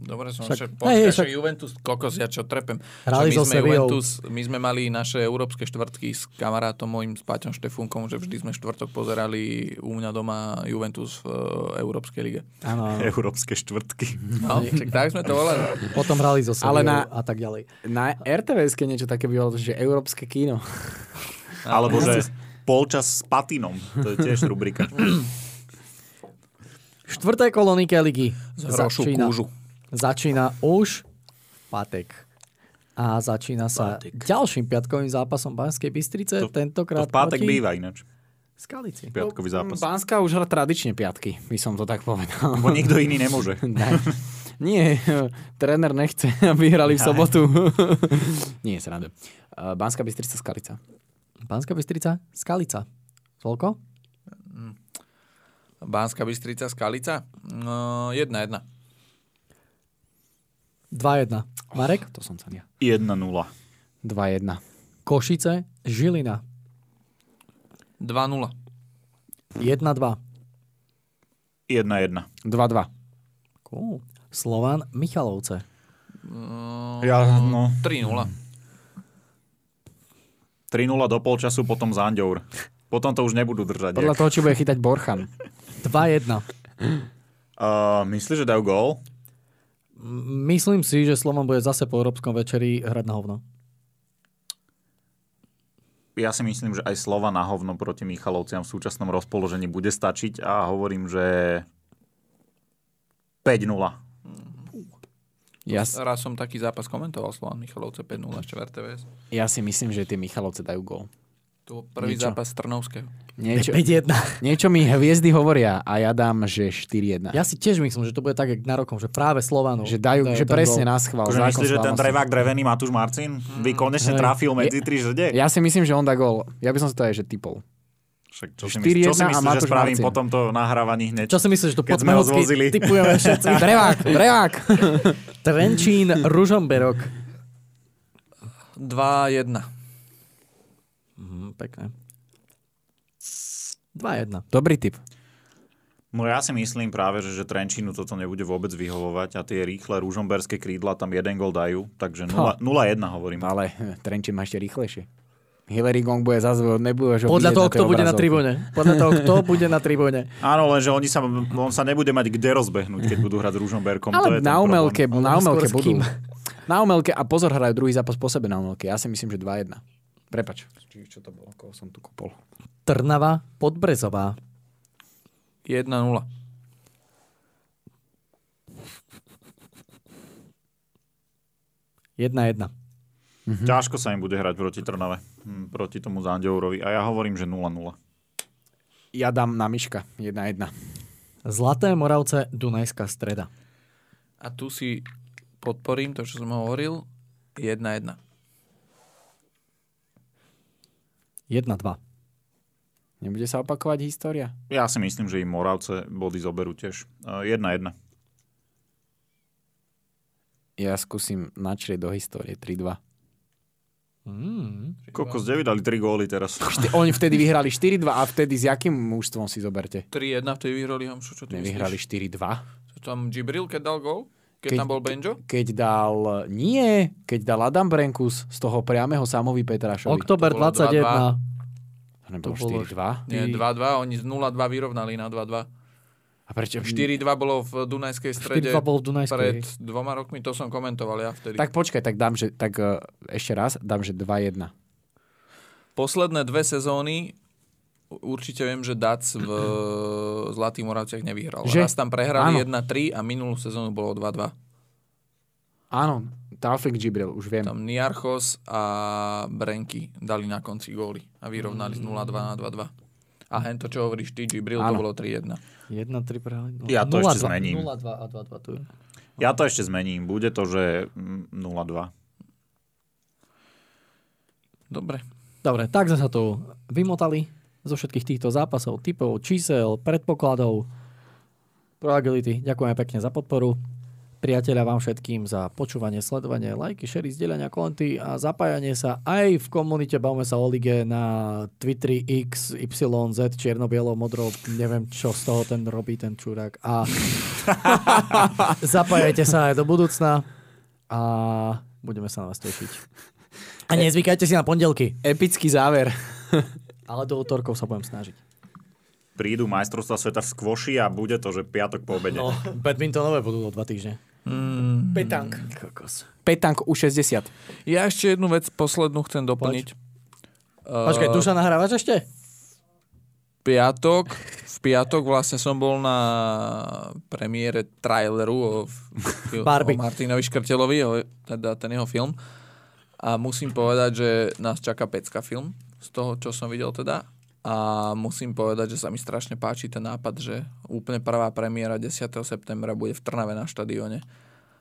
Dobre som však, počka, hej, však... že Juventus kokos, ja čo trepem my sme, Juventus, my sme mali naše európske štvrtky s kamarátom mojim, s Paťom Štefúnkom, že vždy sme štvrtok pozerali u mňa doma Juventus v Európskej lige. Áno. Európske štvrtky, no, však, tak sme to volali. Potom hrali zo Seviou a tak ďalej. Na er té vé eske niečo také bývalo, že európske kino. Alebo že polčas s Patinom, to je tiež rubrika. Štvrté kolo Nike ligy začína, začína už patek. A začína sa patek. Ďalším piatkovým zápasom Banskej Bystrice. To, tentokrát to v pátek proti... býva ináč. Skalici. Piatkový zápas. Banská už hrá tradične piatky, by som to tak povedal. Bo nikto iný nemôže. Nie, tréner nechce, aby hrali v sobotu. Nie, sranda. Banská Bystrica, Skalica. Banská Bystrica, Skalica. Solko? Banská Bystrica, Skalica? No, jedna jedna. dva jedna. Marek? Oh, to som sa nie. jedna nula. dva jedna. Košice, Žilina. dva nula. jedna dva. jedna jedna. dva dva. Cool. Slovan, Michalovce. No, ja, no. tri nula. tri nula do polčasu, potom Zanďour. Potom to už nebudú držať. Podľa jak. Toho, či bude chytať Borchan. dva jedna. Uh, myslíš, že dajú gól? Myslím si, že Slovan bude zase po európskom večeri hrať na hovno. Ja si myslím, že aj Slova na hovno proti Michalovciam v súčasnom rozpoložení bude stačiť a hovorím, že päť nula. Ja... Raz som taký zápas komentoval, Slovan Michalovce päť nula ešte v er té vé es. Ja si myslím, že tie Michalovce dajú gól. To prvý niečo. Zápas Trnovského. Niečo, niečo mi hviezdy hovoria a ja dám, že štyri jedna. Ja si tiež myslím, že to bude tak, jak na rokom, že práve Slovanu. Že dajú, dajú že presne nás chvál. Myslíš, že ten trevák drevený Matúš Marcin by konečne hmm. trafil medzi tri žrde? Ja si myslím, že on dá gól. Ja by som si to aj, že typol. Však, čo si myslíš, čo si myslí, že spravím po tomto nahrávaní hneď? Čo si myslíš, že to pod Mehocky typujeme všetci? Drevák, drevák! Trenčín, Ružomberok. dva jedna. Mm, pekné. dva jedna. Dobrý tip. No ja si myslím práve, že, že Trenčínu toto nebude vôbec vyhovovať a tie rýchle ružomberské krídla tam jeden gól dajú, takže nula, nula jedna hovorím. Ale Trenčín má ešte rýchlejšie. Hilary Gong bude zase, nebude... Že podľa toho, kto bude na tribúne. Podľa toho, kto bude na tribúne. Áno, lenže oni sa, on sa nebude mať kde rozbehnúť, keď budú hrať s Ružomberkom. Ale to je na umelke, na umelke budú. Na umelke a pozor, hrajú druhý zápas po sebe na umelke. Ja si myslím, že dva jedna. Prepač, čo to bolo, koho som tu kúpol. Trnava, Podbrezová. jedna nula. jedna jedna. Mhm. Ťažko sa im bude hrať proti Trnave, proti tomu Zandeurovi. A ja hovorím, že nula nula. Ja dám na Miška, jedna jedna. Zlaté Moravce, Dunajská Streda. A tu si podporím to, čo som hovoril, jedna jedna. jedna dva. Nebude sa opakovať história? Ja si myslím, že im Moravce body zoberú tiež. jedna jedna. ja skúsim načrieť do histórie tri dva. Mm, Kokos, kde vydali tri góly teraz? Oni vtedy vyhrali štyri dva a vtedy s jakým mužstvom si zoberte? tri jedna vtedy vyhrali. Čo, čo nevyhrali štyri dva. To tam Džibril, keď dal gól? Keď, keď tam bol Benjo? Keď dal... Nie, keď dal Adam Brenkus z toho priameho Samovi Petrašovi. Október dvadsaťjeden. To nebolo štyri dva? Nie, dva dva. Oni z nula dva vyrovnali na dva dva. A prečo? štyri dva bolo v Dunajskej Strede bol v Dunajskej. Pred dvoma rokmi, to som komentoval ja vtedy. Tak počkaj, tak dám, že, tak ešte raz, dám, že dva jedna. Posledné dve sezóny určite viem, že Dac v Zlatých Moravciach nevyhral. Že? Raz tam prehrali jedna tri a minulú sezónu bolo dva dva. Áno, Taufik Džibril, už viem. Tam Niarchos a Brenky dali na konci góly a vyrovnali mm. z nula dva na dva dva. A hen to, čo hovoríš ty, Džibril, to bolo tri jedna. jedna tri prehľad. No. Ja to ešte zmením. nula dva a dva dva tu je. Ja to ešte zmením. Bude to, že nula dva. Dobre. Dobre, tak sme sa tu vymotali zo všetkých týchto zápasov, typov, čísel, predpokladov, probability. Ďakujem pekne za podporu. Priatelia, vám všetkým za počúvanie, sledovanie, lajky, šery, zdieľania, komenty a zapájanie sa aj v komunite. Bavme sa o lige na Twitteri X, Y, Z, čierno, bielo, modro, neviem čo z toho ten robí, ten čurák. A zapájajte sa aj do budúcna a budeme sa na vás tešiť. A nezvykajte si na pondelky. Epický záver. Ale do útorkov sa budem snažiť. Prídu majstrovstvá sveta v skvoši a bude to, že piatok po obede. No, badmintonové budú o dva týždne. Mm. Petank. Kokos. Petank U šesťdesiat. Ja ešte jednu vec poslednú chcem doplniť. Uh, Počkaj, tu sa nahrávaš ešte? Piatok, v piatok vlastne som bol na premiére traileru o, o Martinovi Škrtelovi, o, teda ten jeho film. A musím povedať, že nás čaká pecka film, z toho, čo som videl teda. A musím povedať, že sa mi strašne páči ten nápad, že úplne prvá premiéra desiateho septembra bude v Trnave na štadióne.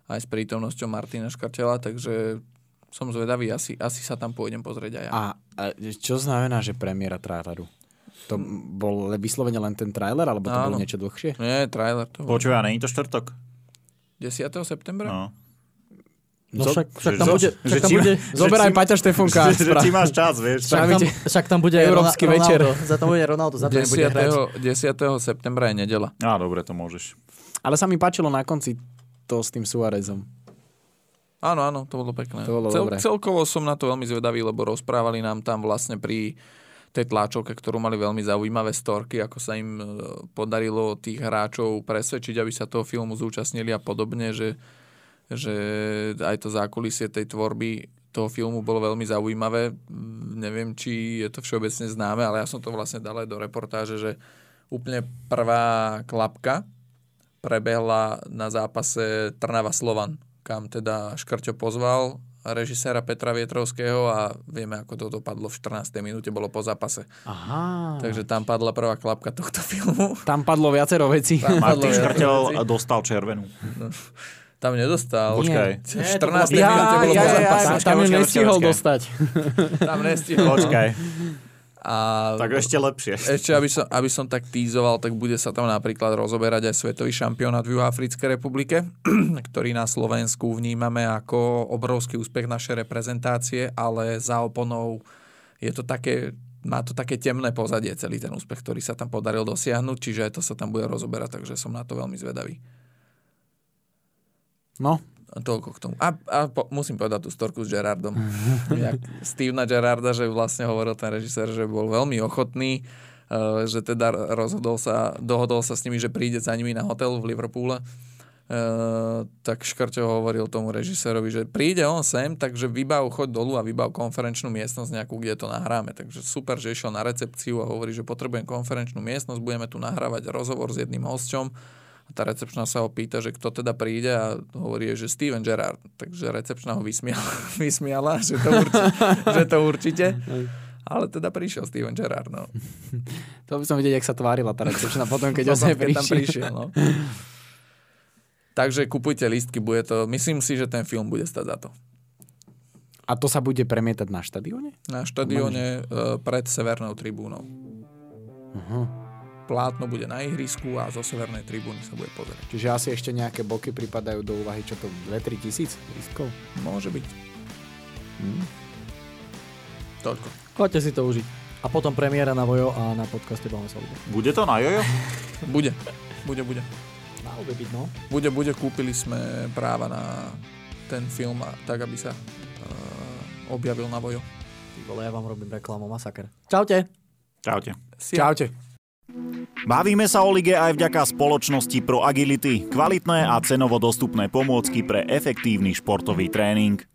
Aj s prítomnosťou Martina Škrtela, takže som zvedavý, asi, asi sa tam pôjdem pozrieť aj ja. A, a čo znamená, že premiéra traileru? To bol vyslovene len ten trailer, alebo to Áno. bolo niečo dlhšie? Nie, trailer to bol. Počúva, není to štvrtok? desiateho septembra? No. No zo, však, však tam zo, bude... Však tam bude ma, zoberaj ma, Paťa Štefunka. Že, že ti máš čas, vieš. Však tam, však tam bude Európsky Ronaldo, večer. Za to bude Ronaldo, za to nebude hrať. desiateho septembra je nedela. Á, dobre, to môžeš. Ale sa mi páčilo na konci to s tým Suárezom. Áno, áno, to bolo pekné. To bolo Cel, celkovo som na to veľmi zvedavý, lebo rozprávali nám tam vlastne pri tej tlačovke, ktorú mali veľmi zaujímavé storky, ako sa im podarilo tých hráčov presvedčiť, aby sa toho filmu zúčastnili a podobne, že že aj to zákulisie tej tvorby toho filmu bolo veľmi zaujímavé. Neviem, či je to všeobecne známe, ale ja som to vlastne dal aj do reportáže, že úplne prvá klapka prebehla na zápase Trnava Slovan, kam teda Škrťo pozval režiséra Petra Vietrovského a vieme, ako to dopadlo v štrnástej minúte, bolo po zápase. Aha. Takže tam padla prvá klapka tohto filmu. Tam padlo viacero vecí. Martin Škrťo dostal červenú. No. Tam nedostal. Počkaj. štrnástej ja, minúte bolo ja, po zápase. Ja, ja, tam ju nestihol dostať. Tam nestihol. Počkaj. A tak ešte lepšie. Ešte, aby som, aby som tak tízoval, tak bude sa tam napríklad rozoberať aj svetový šampionát v Juhoafrickej republike, ktorý na Slovensku vnímame ako obrovský úspech našej reprezentácie, ale za oponou je to také, má to také temné pozadie celý ten úspech, ktorý sa tam podaril dosiahnuť, čiže to sa tam bude rozoberať, takže som na to veľmi zvedavý. No. Toľko k tomu. A, a po, musím povedať tú storku s Gerardom. Jak Stevena Gerarda, že vlastne hovoril ten režisér, že bol veľmi ochotný, uh, že teda rozhodol sa, dohodol sa s nimi, že príde za nimi na hotel v Liverpoole. Uh, tak Škrťo hovoril tomu režisérovi, že príde on sem, takže vybav, choď dolu a vybav konferenčnú miestnosť nejakú, kde to nahráme. Takže super, že išiel na recepciu a hovorí, že potrebujem konferenčnú miestnosť, budeme tu nahrávať rozhovor s jedným hosťom. A tá recepčná sa ho pýta, že kto teda príde a hovorí, že Steven Gerrard. Takže recepčná ho vysmiala, vysmiala že, to určite, že to určite. Ale teda prišiel Steven Gerrard. No. To by som vidieť, jak sa tvárila tá recepčná potom, keď on prišiel. prišiel no. Takže kupujte lístky, bude to... Myslím si, že ten film bude stať za to. A to sa bude premietať na štadióne? Na štadióne pred severnou tribúnou. Aha. Uh-huh. plátno bude na ihrisku a zo severnej tribúny sa bude pozerať. Čiže asi ešte nejaké boky pripadajú do úvahy, čo to dve tri tisíc lístkov? Môže byť. Hmm. Toľko. Choďte si to užiť. A potom premiéra na Vojo a na podcaste Báme sa ľudia. Bude to na Jojo? Bude. Bude, bude. Má obe byť, no. Bude, bude. Kúpili sme práva na ten film tak, aby sa uh, objavil na Vojo. Ty vole, ja vám robím reklamu, masaker. Čaute. Čaute. Si... Čaute. Bavíme sa o lige aj vďaka spoločnosti Pro Agility. Kvalitné a cenovo dostupné pomôcky pre efektívny športový tréning.